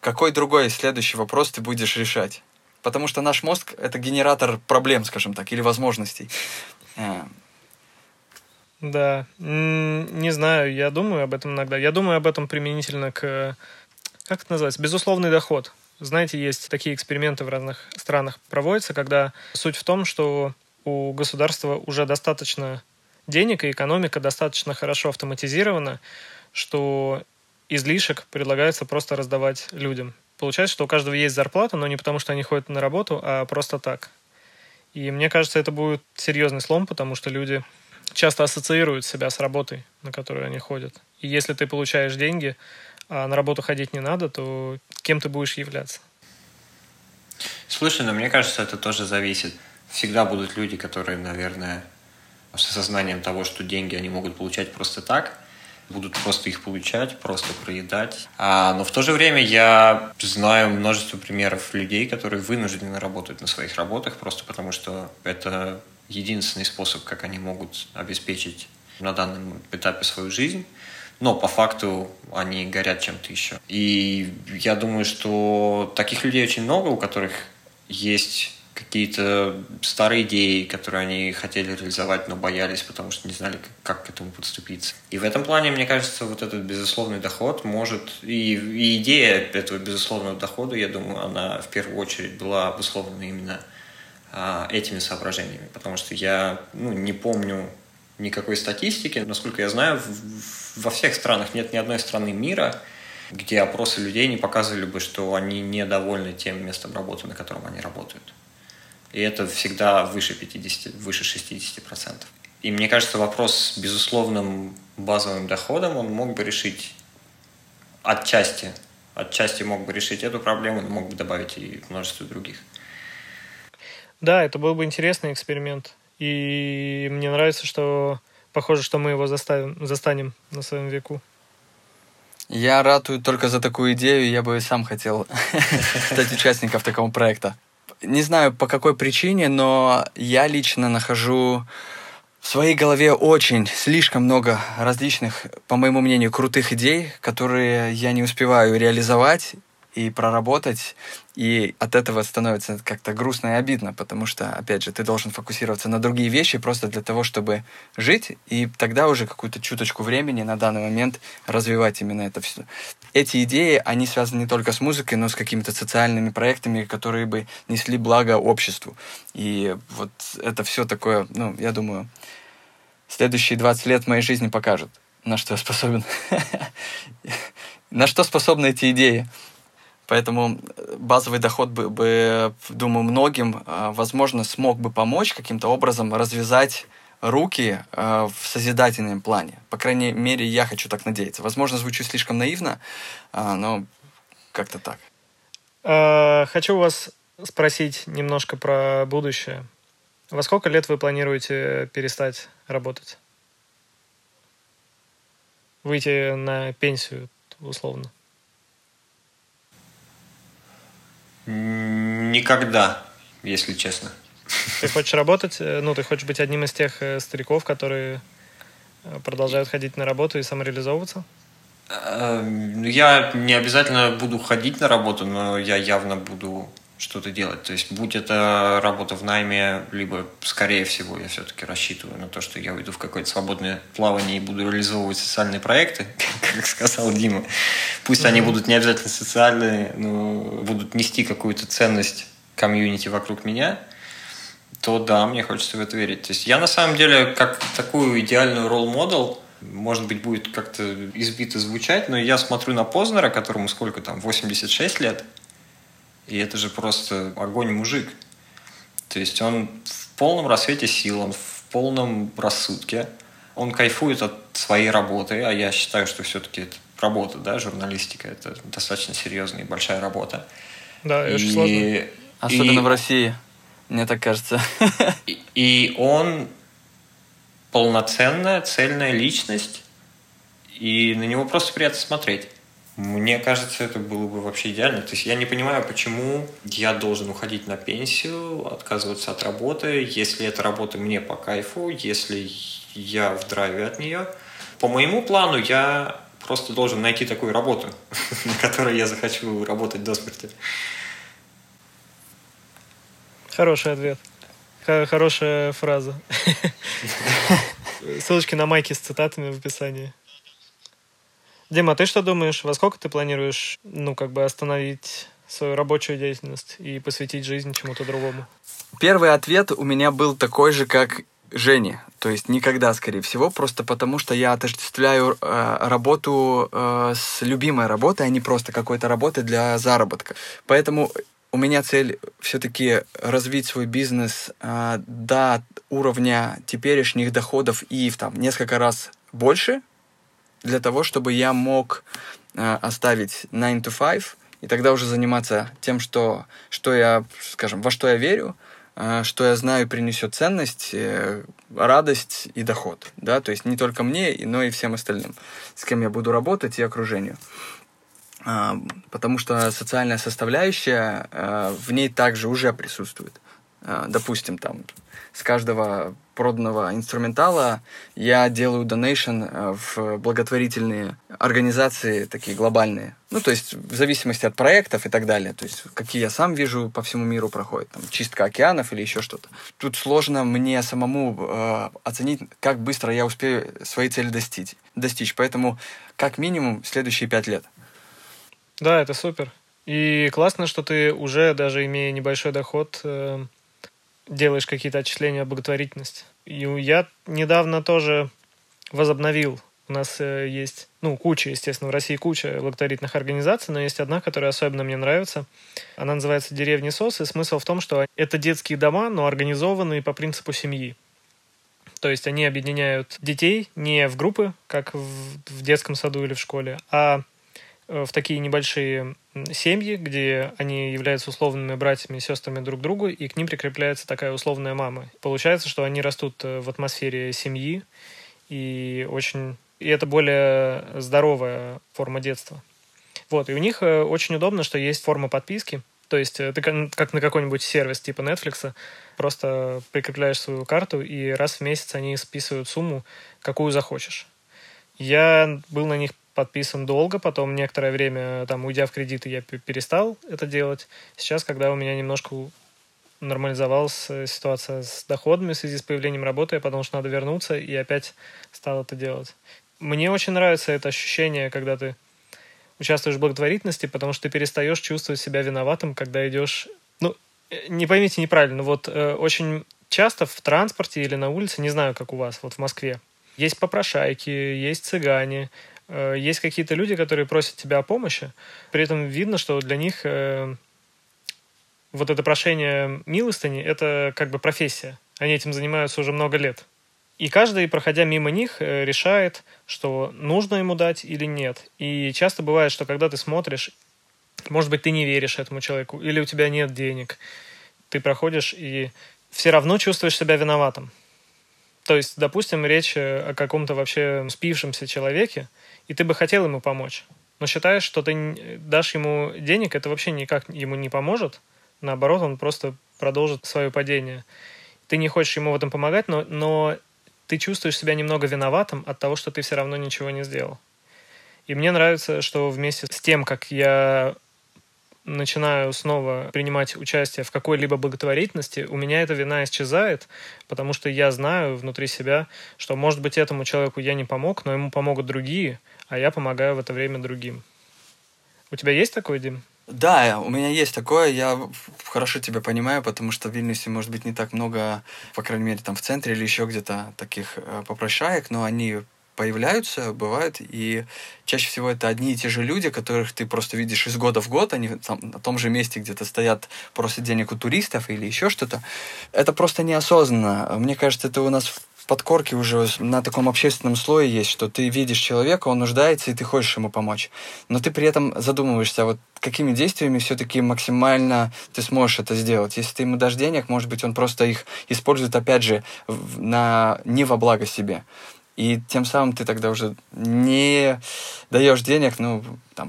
какой другой следующий вопрос ты будешь решать? Потому что наш мозг – это генератор проблем, скажем так, или возможностей. Да, не знаю, я думаю об этом иногда. Я думаю об этом применительно к, как это называется, безусловный доход. Знаете, есть такие эксперименты в разных странах проводятся, когда суть в том, что у государства уже достаточно денег, и экономика достаточно хорошо автоматизирована, что излишек предлагается просто раздавать людям. Получается, что у каждого есть зарплата, но не потому, что они ходят на работу, а просто так. И мне кажется, это будет серьезный слом, потому что люди часто ассоциируют себя с работой, на которую они ходят. И если ты получаешь деньги, а на работу ходить не надо, то кем ты будешь являться? Слушай, но мне кажется, это тоже зависит. Всегда будут люди, которые, наверное, с осознанием того, что деньги они могут получать просто так, будут просто их получать, просто проедать. Но в то же время я знаю множество примеров людей, которые вынуждены работать на своих работах просто потому, что это единственный способ, как они могут обеспечить на данном этапе свою жизнь, но по факту они горят чем-то еще. И я думаю, что таких людей очень много, у которых есть какие-то старые идеи, которые они хотели реализовать, но боялись, потому что не знали, как к этому подступиться. И в этом плане, мне кажется, вот этот безусловный доход может... И идея этого безусловного дохода, я думаю, она в первую очередь была обусловлена именно этими соображениями, потому что я не помню никакой статистики. Насколько я знаю, во всех странах нет ни одной страны мира, где опросы людей не показывали бы, что они недовольны тем местом работы, на котором они работают. И это всегда выше 50, выше 60%. И мне кажется, вопрос с безусловным базовым доходом, он мог бы решить отчасти. Отчасти мог бы решить эту проблему, но мог бы добавить и множество других. Да, это был бы интересный эксперимент. И мне нравится, что похоже, что мы его застанем на своем веку. Я ратую только за такую идею, я бы сам хотел стать участником такого проекта. Не знаю, по какой причине, но я лично нахожу в своей голове слишком много различных, по моему мнению, крутых идей, которые я не успеваю реализовать и проработать, и от этого становится как-то грустно и обидно, потому что, опять же, ты должен фокусироваться на другие вещи просто для того, чтобы жить, и тогда уже какую-то чуточку времени на данный момент развивать именно это все. Эти идеи, они связаны не только с музыкой, но с какими-то социальными проектами, которые бы несли благо обществу. И вот это все такое, я думаю, следующие 20 лет моей жизни покажут, на что я способен. На что способны эти идеи. Поэтому базовый доход бы, думаю, многим, возможно, смог бы помочь каким-то образом развязать руки в созидательном плане. По крайней мере, я хочу так надеяться. Возможно, звучу слишком наивно, но как-то так. Хочу вас спросить немножко про будущее. Во сколько лет вы планируете перестать работать? Выйти на пенсию, условно. Никогда, если честно. Ты хочешь работать? Ты хочешь быть одним из тех стариков, которые продолжают ходить на работу и самореализовываться? Я не обязательно буду ходить на работу, но я явно буду что-то делать. То есть, будь это работа в найме, либо, скорее всего, я все-таки рассчитываю на то, что я уйду в какое-то свободное плавание и буду реализовывать социальные проекты, как сказал Дима. Пусть они будут не обязательно социальные, но будут нести какую-то ценность комьюнити вокруг меня, то да, мне хочется в это верить. То есть я на самом деле как такую идеальную ролл-модель, может быть, будет как-то избито звучать, но я смотрю на Познера, которому сколько там, 86 лет, и это же просто огонь мужик. То есть он в полном расцвете сил, он в полном рассудке, он кайфует от своей работы, а я считаю, что все-таки это работа, да, журналистика, это достаточно серьезная и большая работа. Да, и очень сложно. Особенно в России, мне так кажется. И он полноценная, цельная личность, и на него просто приятно смотреть. Мне кажется, это было бы вообще идеально. То есть я не понимаю, почему я должен уходить на пенсию, отказываться от работы, если эта работа мне по кайфу, если я в драйве от нее. По моему плану я просто должен найти такую работу, на которой я захочу работать до смерти. Хороший ответ. Хорошая фраза. Ссылочки на майки с цитатами в описании. Дима, а ты что думаешь, во сколько ты планируешь, остановить свою рабочую деятельность и посвятить жизнь чему-то другому? Первый ответ у меня был такой же, как Женя. То есть никогда, скорее всего, просто потому что я отождествляю работу с любимой работой, а не просто какой-то работой для заработка. Поэтому у меня цель все-таки развить свой бизнес до уровня теперешних доходов и в несколько раз больше, для того, чтобы я мог оставить 9 to 5 и тогда уже заниматься тем, что я, во что я верю, что я знаю, принесет ценность, радость и доход. Да? То есть не только мне, но и всем остальным, с кем я буду работать и окружению. Потому что социальная составляющая в ней также уже присутствует. Допустим, с каждого проданного инструментала я делаю донейшн в благотворительные организации, такие глобальные. То есть в зависимости от проектов и так далее. То есть какие я сам вижу по всему миру проходят. Чистка океанов или еще что-то. Тут сложно мне самому оценить, как быстро я успею свои цели достичь. Поэтому как минимум следующие 5 лет. Да, это супер. И классно, что ты уже, даже имея небольшой доход, делаешь какие-то отчисления о благотворительности. И я недавно тоже возобновил. У нас есть, куча, естественно, в России куча благотворительных организаций, но есть одна, которая особенно мне нравится. Она называется «Деревня СОС», и смысл в том, что это детские дома, но организованные по принципу семьи. То есть они объединяют детей не в группы, как в детском саду или в школе, а в такие небольшие семьи, где они являются условными братьями и сестрами друг к другу, и к ним прикрепляется такая условная мама. Получается, что они растут в атмосфере семьи, и это более здоровая форма детства. И у них очень удобно, что есть форма подписки, то есть ты как на какой-нибудь сервис типа Netflix просто прикрепляешь свою карту, и раз в месяц они списывают сумму, какую захочешь. Я был на них подписан долго, потом некоторое время, уйдя в кредиты, я перестал это делать. Сейчас, когда у меня немножко нормализовалась ситуация с доходами в связи с появлением работы, я подумал, что надо вернуться, и опять стал это делать. Мне очень нравится это ощущение, когда ты участвуешь в благотворительности, потому что ты перестаешь чувствовать себя виноватым, когда идешь... не поймите неправильно, очень часто в транспорте или на улице, не знаю, как у вас, в Москве, есть попрошайки, есть цыгане... Есть какие-то люди, которые просят тебя о помощи, при этом видно, что для них вот это прошение милостыни – это профессия. Они этим занимаются уже много лет. И каждый, проходя мимо них, решает, что нужно ему дать или нет. И часто бывает, что когда ты смотришь, может быть, ты не веришь этому человеку, или у тебя нет денег, ты проходишь и все равно чувствуешь себя виноватым. То есть, допустим, речь о каком-то вообще спившемся человеке, и ты бы хотел ему помочь, но считаешь, что ты дашь ему денег, это вообще никак ему не поможет. Наоборот, он просто продолжит свое падение. Ты не хочешь ему в этом помогать, но ты чувствуешь себя немного виноватым от того, что ты все равно ничего не сделал. И мне нравится, что вместе с тем, как я начинаю снова принимать участие в какой-либо благотворительности, у меня эта вина исчезает, потому что я знаю внутри себя, что, может быть, этому человеку я не помог, но ему помогут другие, а я помогаю в это время другим. У тебя есть такое, Дим? Да, у меня есть такое, я хорошо тебя понимаю, потому что в Вильнюсе, может быть, не так много, по крайней мере, в центре или еще где-то таких попрошаек, но они... появляются, бывают, и чаще всего это одни и те же люди, которых ты просто видишь из года в год, они на том же месте где-то стоят, просят денег у туристов или еще что-то. Это просто неосознанно. Мне кажется, это у нас подкорки уже на таком общественном слое есть, что ты видишь человека, он нуждается, и ты хочешь ему помочь. Но ты при этом задумываешься, вот какими действиями все-таки максимально ты сможешь это сделать. Если ты ему дашь денег, может быть, он просто их использует, опять же, не во благо себе. И тем самым ты тогда уже не даешь денег,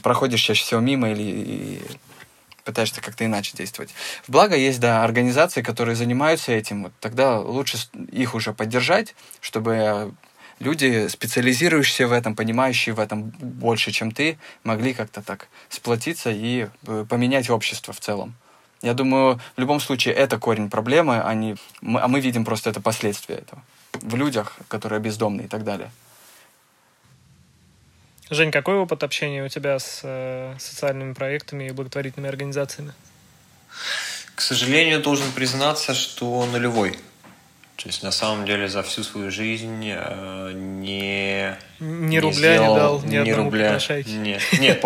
проходишь чаще всего мимо или пытаешься как-то иначе действовать. Благо есть, организации, которые занимаются этим. Вот тогда лучше их уже поддержать, чтобы люди, специализирующиеся в этом, понимающие в этом больше, чем ты, могли как-то так сплотиться и поменять общество в целом. Я думаю, в любом случае это корень проблемы, а мы видим просто это последствия этого в людях, которые бездомные и так далее. Жень, какой опыт общения у тебя с социальными проектами и благотворительными организациями? К сожалению, должен признаться, что нулевой. То есть, на самом деле, за всю свою жизнь не рубля сделал, не дал, ни одному попрошайке. Нет, с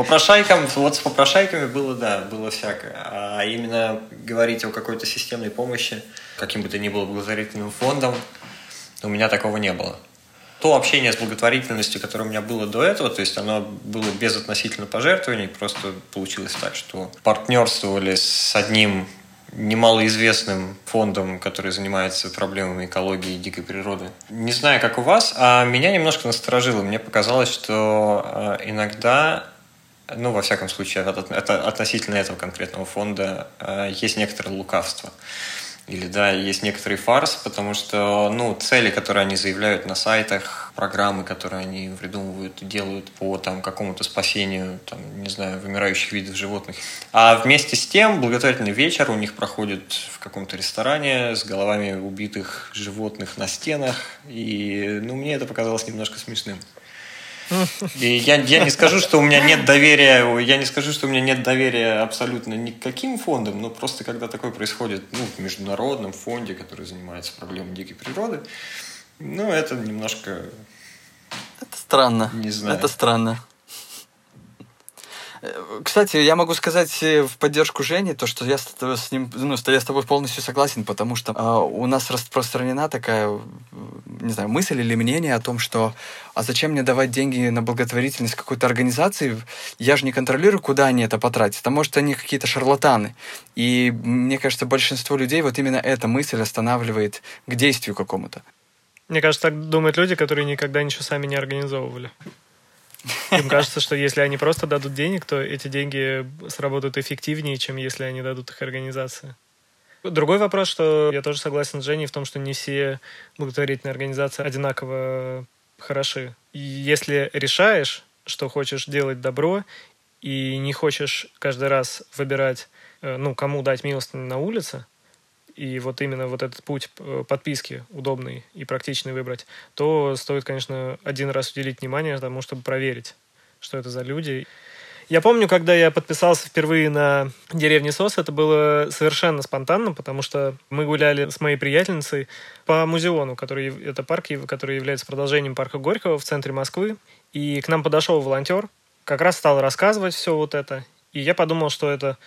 попрошайками было всякое. А именно говорить о какой-то системной помощи, каким бы то ни было благотворительным фондом, у меня такого не было. То общение с благотворительностью, которое у меня было до этого, то есть оно было без относительно пожертвований, просто получилось так, что партнерствовали с одним немалоизвестным фондом, который занимается проблемами экологии и дикой природы. Не знаю, как у вас, а меня немножко насторожило. Мне показалось, что иногда, во всяком случае, относительно этого конкретного фонда, есть некоторое лукавство. Или, есть некоторый фарс, потому что, цели, которые они заявляют на сайтах, программы, которые они придумывают и делают по какому-то спасению, вымирающих видов животных. А вместе с тем благотворительный вечер у них проходит в каком-то ресторане с головами убитых животных на стенах. И, мне это показалось немножко смешным. И я не скажу, что у меня нет доверия, абсолютно никаким фондам, но просто когда такое происходит, в международном фонде, который занимается проблемой дикой природы, это немножко... Это странно. Не знаю. Это странно. Кстати, я могу сказать в поддержку Жени, то, что я с тобой полностью согласен, потому что у нас распространена такая, не знаю, мысль или мнение о том, что а зачем мне давать деньги на благотворительность какой-то организации, я же не контролирую, куда они это потратят, а может, они какие-то шарлатаны. И мне кажется, большинство людей вот именно эта мысль останавливает к действию какому-то. Мне кажется, так думают люди, которые никогда ничего сами не организовывали. Им кажется, что если они просто дадут денег, то эти деньги сработают эффективнее, чем если они дадут их организации. Другой вопрос, что я тоже согласен с Женей в том, что не все благотворительные организации одинаково хороши. И если решаешь, что хочешь делать добро, и не хочешь каждый раз выбирать, кому дать милостыню на улице, и вот именно вот этот путь подписки удобный и практичный выбрать, то стоит, конечно, один раз уделить внимание тому, чтобы проверить, что это за люди. Я помню, когда я подписался впервые на «Деревню СОС», это было совершенно спонтанно, потому что мы гуляли с моей приятельницей по музеону, это парк, который является продолжением парка Горького в центре Москвы. И к нам подошел волонтер, как раз стал рассказывать все вот это. И я подумал, что это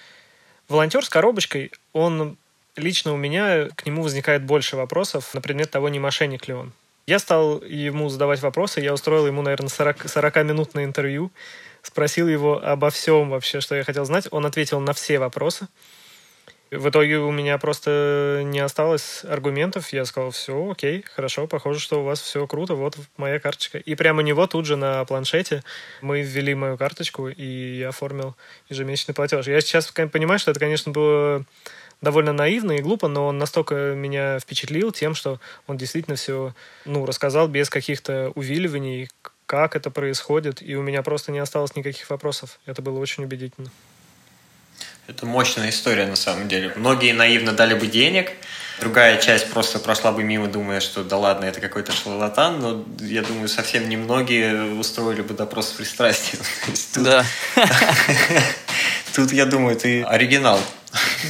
волонтер с коробочкой, он... Лично у меня к нему возникает больше вопросов на предмет того, не мошенник ли он. Я стал ему задавать вопросы, я устроил ему, наверное, 40-минутное интервью, спросил его обо всем вообще, что я хотел знать. Он ответил на все вопросы. В итоге у меня просто не осталось аргументов. Я сказал, все, окей, хорошо, похоже, что у вас все круто, вот моя карточка. И прямо у него тут же на планшете мы ввели мою карточку, и я оформил ежемесячный платеж. Я сейчас понимаю, что это, конечно, было... довольно наивно и глупо, но он настолько меня впечатлил тем, что он действительно все рассказал без каких-то увиливаний, как это происходит, и у меня просто не осталось никаких вопросов. Это было очень убедительно. Это мощная история на самом деле. Многие наивно дали бы денег, другая часть просто прошла бы мимо, думая, что да ладно, это какой-то шарлатан, но я думаю, совсем немногие устроили бы допрос с пристрастием. Да. Тут, я думаю, ты оригинал.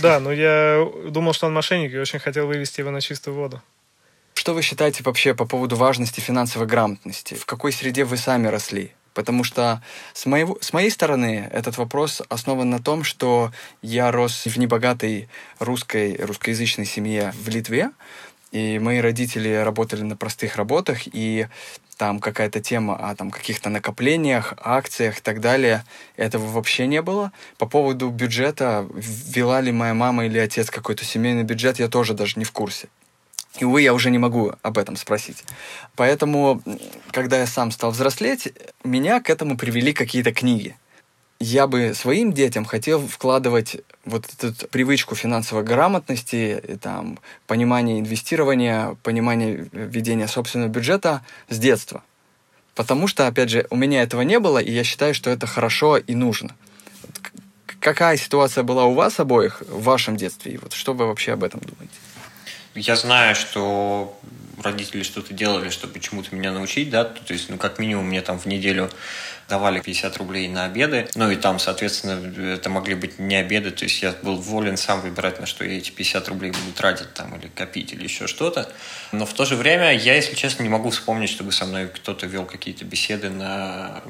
Да, но я думал, что он мошенник, и очень хотел вывести его на чистую воду. Что вы считаете вообще по поводу важности финансовой грамотности? В какой среде вы сами росли? Потому что с моей стороны этот вопрос основан на том, что я рос в небогатой русскоязычной семье в Литве, И мои родители работали на простых работах, и там какая-то тема о там, каких-то накоплениях, акциях и так далее, этого вообще не было. По поводу бюджета, вела ли моя мама или отец какой-то семейный бюджет, я тоже даже не в курсе. И, увы, я уже не могу об этом спросить. Поэтому, когда я сам стал взрослеть, меня к этому привели какие-то книги. Я бы своим детям хотел вкладывать вот эту привычку финансовой грамотности, там, понимание инвестирования, понимание ведения собственного бюджета с детства. Потому что, опять же, у меня этого не было, и я считаю, что это хорошо и нужно. Какая ситуация была у вас обоих в вашем детстве? И вот что вы вообще об этом думаете? Я знаю, что родители что-то делали, чтобы чему-то меня научить, да, то есть, ну, как минимум, мне там в неделю давали 50 рублей на обеды, ну, и там, соответственно, это могли быть не обеды, то есть, я был волен сам выбирать, на что я эти 50 рублей буду тратить, там, или копить, или еще что-то, но в то же время я, если честно, не могу вспомнить, чтобы со мной кто-то вел какие-то беседы на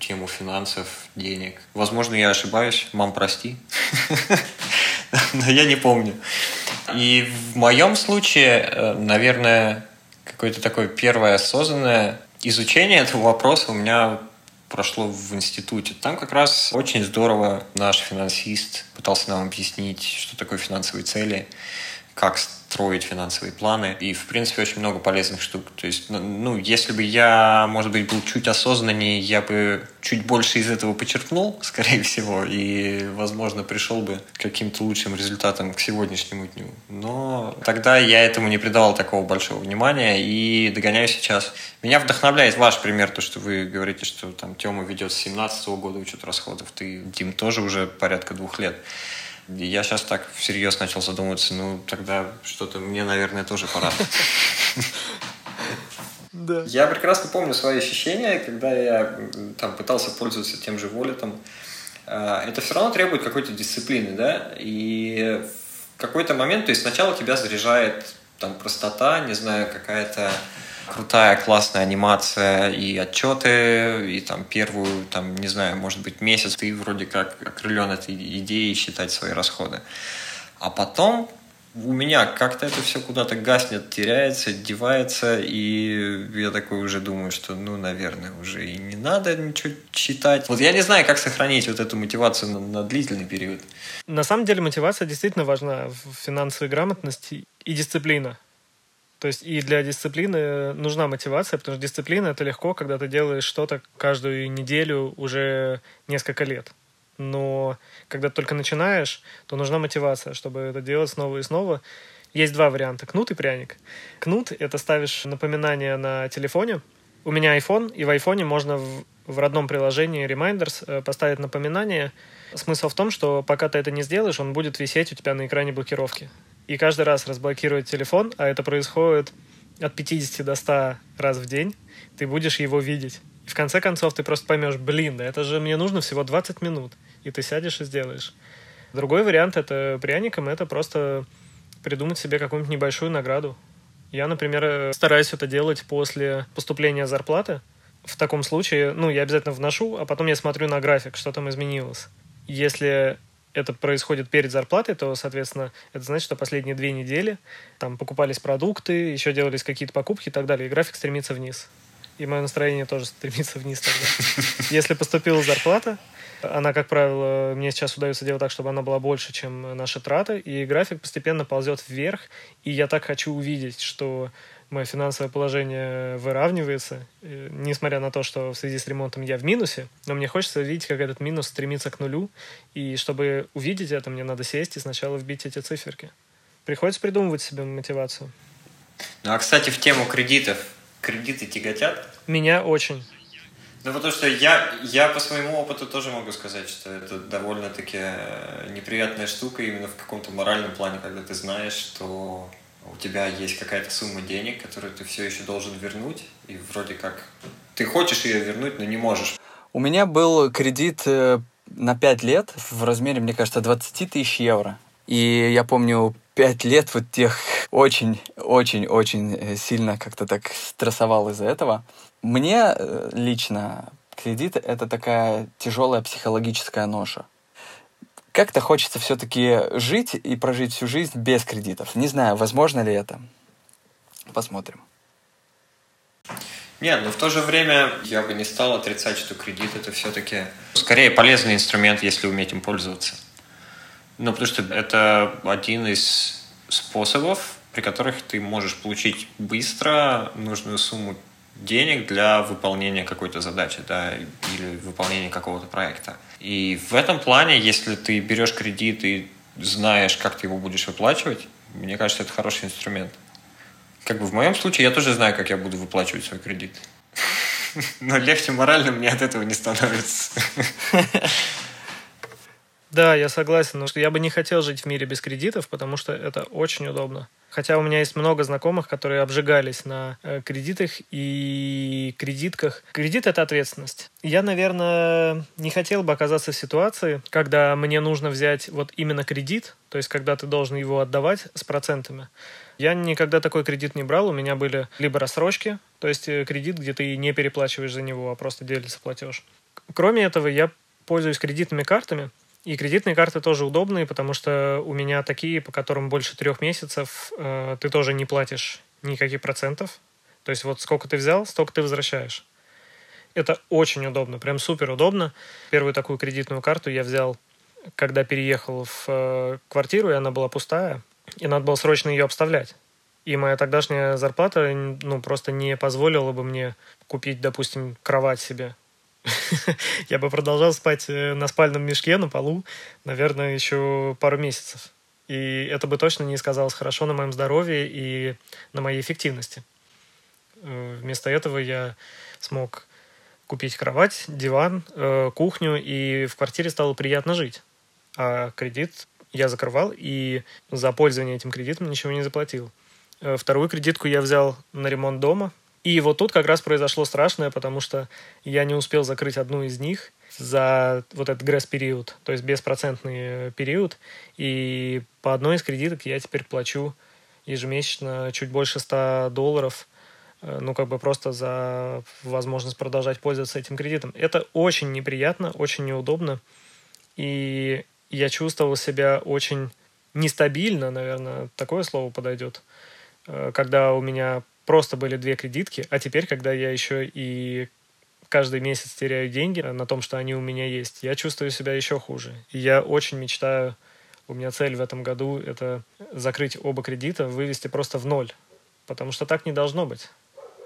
тему финансов, денег. Возможно, я ошибаюсь, мам, прости, но я не помню. И в моем случае, наверное, какое-то такое первое осознанное изучение этого вопроса у меня прошло в институте. Там как раз очень здорово наш финансист пытался нам объяснить, что такое финансовые цели, как строить финансовые планы. И, в принципе, очень много полезных штук. То есть, ну, если бы я, может быть, был чуть осознаннее, я бы чуть больше из этого почерпнул, скорее всего, и, возможно, пришел бы к каким-то лучшим результатам к сегодняшнему дню. Но тогда я этому не придавал такого большого внимания и догоняю сейчас. Меня вдохновляет ваш пример, то, что вы говорите, что там Тёма ведет с 17-го года учет расходов. Ты, Дим, тоже уже порядка 2 лет. Я сейчас так всерьез начал задумываться, ну, тогда что-то мне, наверное, тоже пора. Я прекрасно помню свои ощущения, когда я там пытался пользоваться тем же Воллетом. Это все равно требует какой-то дисциплины, да, и в какой-то момент, то есть сначала тебя заряжает там простота, не знаю, какая-то крутая, классная анимация и отчеты, и там первую, там, не знаю, может быть, месяц ты вроде как окрылен этой идеей считать свои расходы. А потом у меня как-то это все куда-то гаснет, теряется, девается, и я такой уже думаю, что, ну, наверное, уже и не надо ничего читать. Вот я не знаю, как сохранить вот эту мотивацию на длительный период. На самом деле мотивация действительно важна в финансовой грамотности и дисциплина. То есть и для дисциплины нужна мотивация, потому что дисциплина — это легко, когда ты делаешь что-то каждую неделю уже несколько лет. Но когда ты только начинаешь, то нужна мотивация, чтобы это делать снова и снова. Есть 2 варианта — кнут и пряник. Кнут — это ставишь напоминание на телефоне. У меня iPhone, и в iPhone можно в родном приложении Reminders поставить напоминание. Смысл в том, что пока ты это не сделаешь, он будет висеть у тебя на экране блокировки. И каждый раз разблокировать телефон, а это происходит от 50 до 100 раз в день, ты будешь его видеть. И в конце концов ты просто поймешь, блин, да это же мне нужно всего 20 минут. И ты сядешь и сделаешь. Другой вариант — это пряником, это просто придумать себе какую-нибудь небольшую награду. Я, например, стараюсь это делать после поступления зарплаты. В таком случае, ну, я обязательно вношу, а потом я смотрю на график, что там изменилось. Если это происходит перед зарплатой, то, соответственно, это значит, что последние 2 недели там покупались продукты, еще делались какие-то покупки и так далее, и график стремится вниз. И мое настроение тоже стремится вниз тогда. Если поступила зарплата, она, как правило, мне сейчас удается делать так, чтобы она была больше, чем наши траты, и график постепенно ползет вверх, и я так хочу увидеть, что мое финансовое положение выравнивается, несмотря на то, что в связи с ремонтом я в минусе, но мне хочется видеть, как этот минус стремится к нулю, и чтобы увидеть это, мне надо сесть и сначала вбить эти циферки. Приходится придумывать себе мотивацию. Ну, а, кстати, в тему кредитов. Кредиты тяготят? Меня очень. Ну, потому что я по своему опыту тоже могу сказать, что это довольно-таки неприятная штука именно в каком-то моральном плане, когда ты знаешь, что у тебя есть какая-то сумма денег, которую ты все еще должен вернуть, и вроде как ты хочешь ее вернуть, но не можешь. У меня был кредит на 5 лет в размере, мне кажется, 20 тысяч евро. И я помню, 5 лет вот тех очень-очень-очень сильно как-то так стрессовал из-за этого. Мне лично кредит — это такая тяжелая психологическая ноша. Как-то хочется все-таки жить и прожить всю жизнь без кредитов. Не знаю, возможно ли это. Посмотрим. Нет, но в то же время я бы не стал отрицать, что кредит – это все-таки скорее полезный инструмент, если уметь им пользоваться. Ну, потому что это один из способов, при которых ты можешь получить быстро нужную сумму денег для выполнения какой-то задачи, да, или выполнения какого-то проекта. И в этом плане, если ты берешь кредит и знаешь, как ты его будешь выплачивать, мне кажется, это хороший инструмент. Как бы в моем случае я тоже знаю, как я буду выплачивать свой кредит. Но легче морально мне от этого не становится. Да, я согласен. Но я бы не хотел жить в мире без кредитов, потому что это очень удобно. Хотя у меня есть много знакомых, которые обжигались на кредитах и кредитках. Кредит – это ответственность. Я, наверное, не хотел бы оказаться в ситуации, когда мне нужно взять вот именно кредит, то есть когда ты должен его отдавать с процентами. Я никогда такой кредит не брал, у меня были либо рассрочки, то есть кредит, где ты не переплачиваешь за него, а просто делится платеж. Кроме этого, я пользуюсь кредитными картами, и кредитные карты тоже удобные, потому что у меня такие, по которым больше 3 месяцев ты тоже не платишь никаких процентов. То есть вот сколько ты взял, столько ты возвращаешь. Это очень удобно, прям супер удобно. Первую такую кредитную карту я взял, когда переехал в квартиру, и она была пустая, и надо было срочно ее обставлять. И моя тогдашняя зарплата просто не позволила бы мне купить, допустим, кровать себе. Я бы продолжал спать на спальном мешке, на полу, наверное, еще пару месяцев. И это бы точно не сказалось хорошо на моем здоровье и на моей эффективности. Вместо этого я смог купить кровать, диван, кухню, и в квартире стало приятно жить. А кредит я закрывал, и за пользование этим кредитом ничего не заплатил. Вторую кредитку я взял на ремонт дома. И вот тут как раз произошло страшное, потому что я не успел закрыть одну из них за вот этот грэс-период, то есть беспроцентный период. И по одной из кредиток я теперь плачу ежемесячно чуть больше $100, просто за возможность продолжать пользоваться этим кредитом. Это очень неприятно, очень неудобно. И я чувствовал себя очень нестабильно, наверное, такое слово подойдет, когда у меня... Просто были 2 кредитки, а теперь, когда я еще и каждый месяц теряю деньги на том, что они у меня есть, я чувствую себя еще хуже. И я очень мечтаю, у меня цель в этом году – это закрыть оба кредита, вывести просто в ноль, потому что так не должно быть.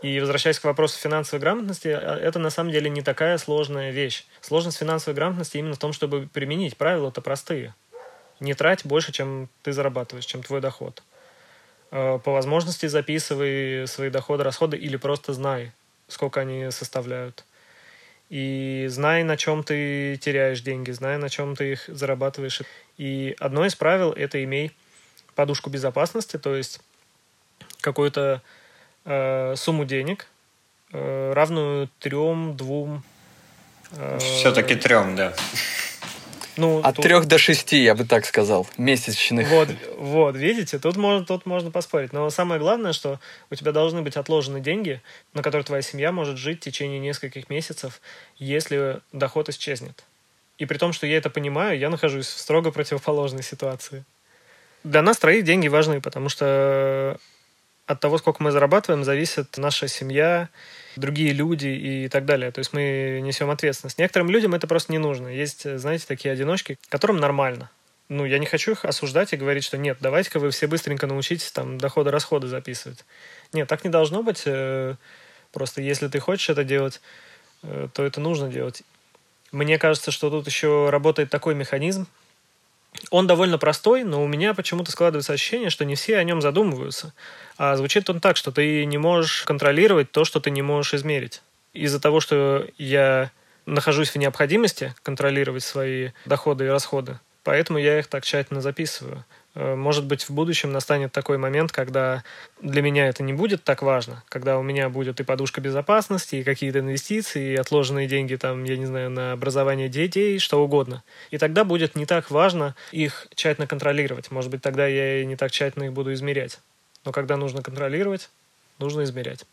И возвращаясь к вопросу финансовой грамотности, это на самом деле не такая сложная вещь. Сложность финансовой грамотности именно в том, чтобы применить. Правила-то простые. Не трать больше, чем ты зарабатываешь, чем твой доход. По возможности записывай свои доходы, расходы или просто знай, сколько они составляют. И знай, на чем ты теряешь деньги, знай, на чем ты их зарабатываешь. И одно из правил – это имей подушку безопасности, то есть какую-то сумму денег, равную 3-2... Все-таки 3, да. От 3 до 6, я бы так сказал, месячных. Вот, видите, тут можно поспорить. Но самое главное, что у тебя должны быть отложены деньги, на которые твоя семья может жить в течение нескольких месяцев, если доход исчезнет. И при том, что я это понимаю, я нахожусь в строго противоположной ситуации. Для нас троих деньги важны, потому что от того, сколько мы зарабатываем, зависит наша семья, другие люди и так далее. То есть мы несем ответственность. Некоторым людям это просто не нужно. Есть, знаете, такие одиночки, которым нормально. Я не хочу их осуждать и говорить, что нет, давайте-ка вы все быстренько научитесь там доходы-расходы записывать. Нет, так не должно быть. Просто если ты хочешь это делать, то это нужно делать. Мне кажется, что тут еще работает такой механизм. Он довольно простой, но у меня почему-то складывается ощущение, что не все о нем задумываются. А звучит он так, что ты не можешь контролировать то, что ты не можешь измерить. Из-за того, что я нахожусь в необходимости контролировать свои доходы и расходы, поэтому я их так тщательно записываю. Может быть, в будущем настанет такой момент, когда для меня это не будет так важно, когда у меня будет и подушка безопасности, и какие-то инвестиции, и отложенные деньги там, я не знаю, на образование детей, что угодно. И тогда будет не так важно их тщательно контролировать. Может быть, тогда я и не так тщательно их буду измерять. Но когда нужно контролировать, нужно измерять.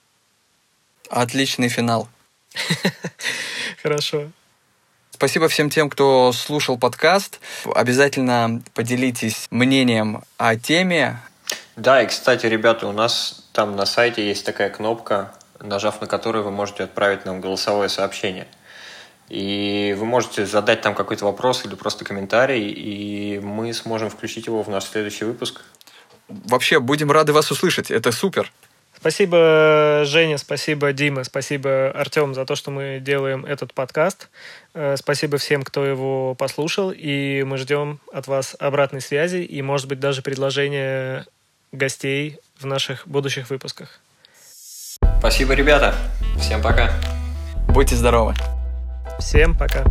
Отличный финал. Хорошо. Спасибо всем тем, кто слушал подкаст. Обязательно поделитесь мнением о теме. Да, и, кстати, ребята, у нас Там на сайте есть такая кнопка, нажав на которую вы можете отправить нам голосовое сообщение. И вы можете задать там какой-то вопрос или просто комментарий, и мы сможем включить его в наш следующий выпуск. Вообще, будем рады вас услышать. Это супер. Спасибо, Женя, спасибо, Дима, спасибо, Артем, за то, что мы делаем этот подкаст. Спасибо всем, кто его послушал, и мы ждем от вас обратной связи и, может быть, даже предложения гостей в наших будущих выпусках. Спасибо, ребята. Всем пока. Будьте здоровы. Всем пока.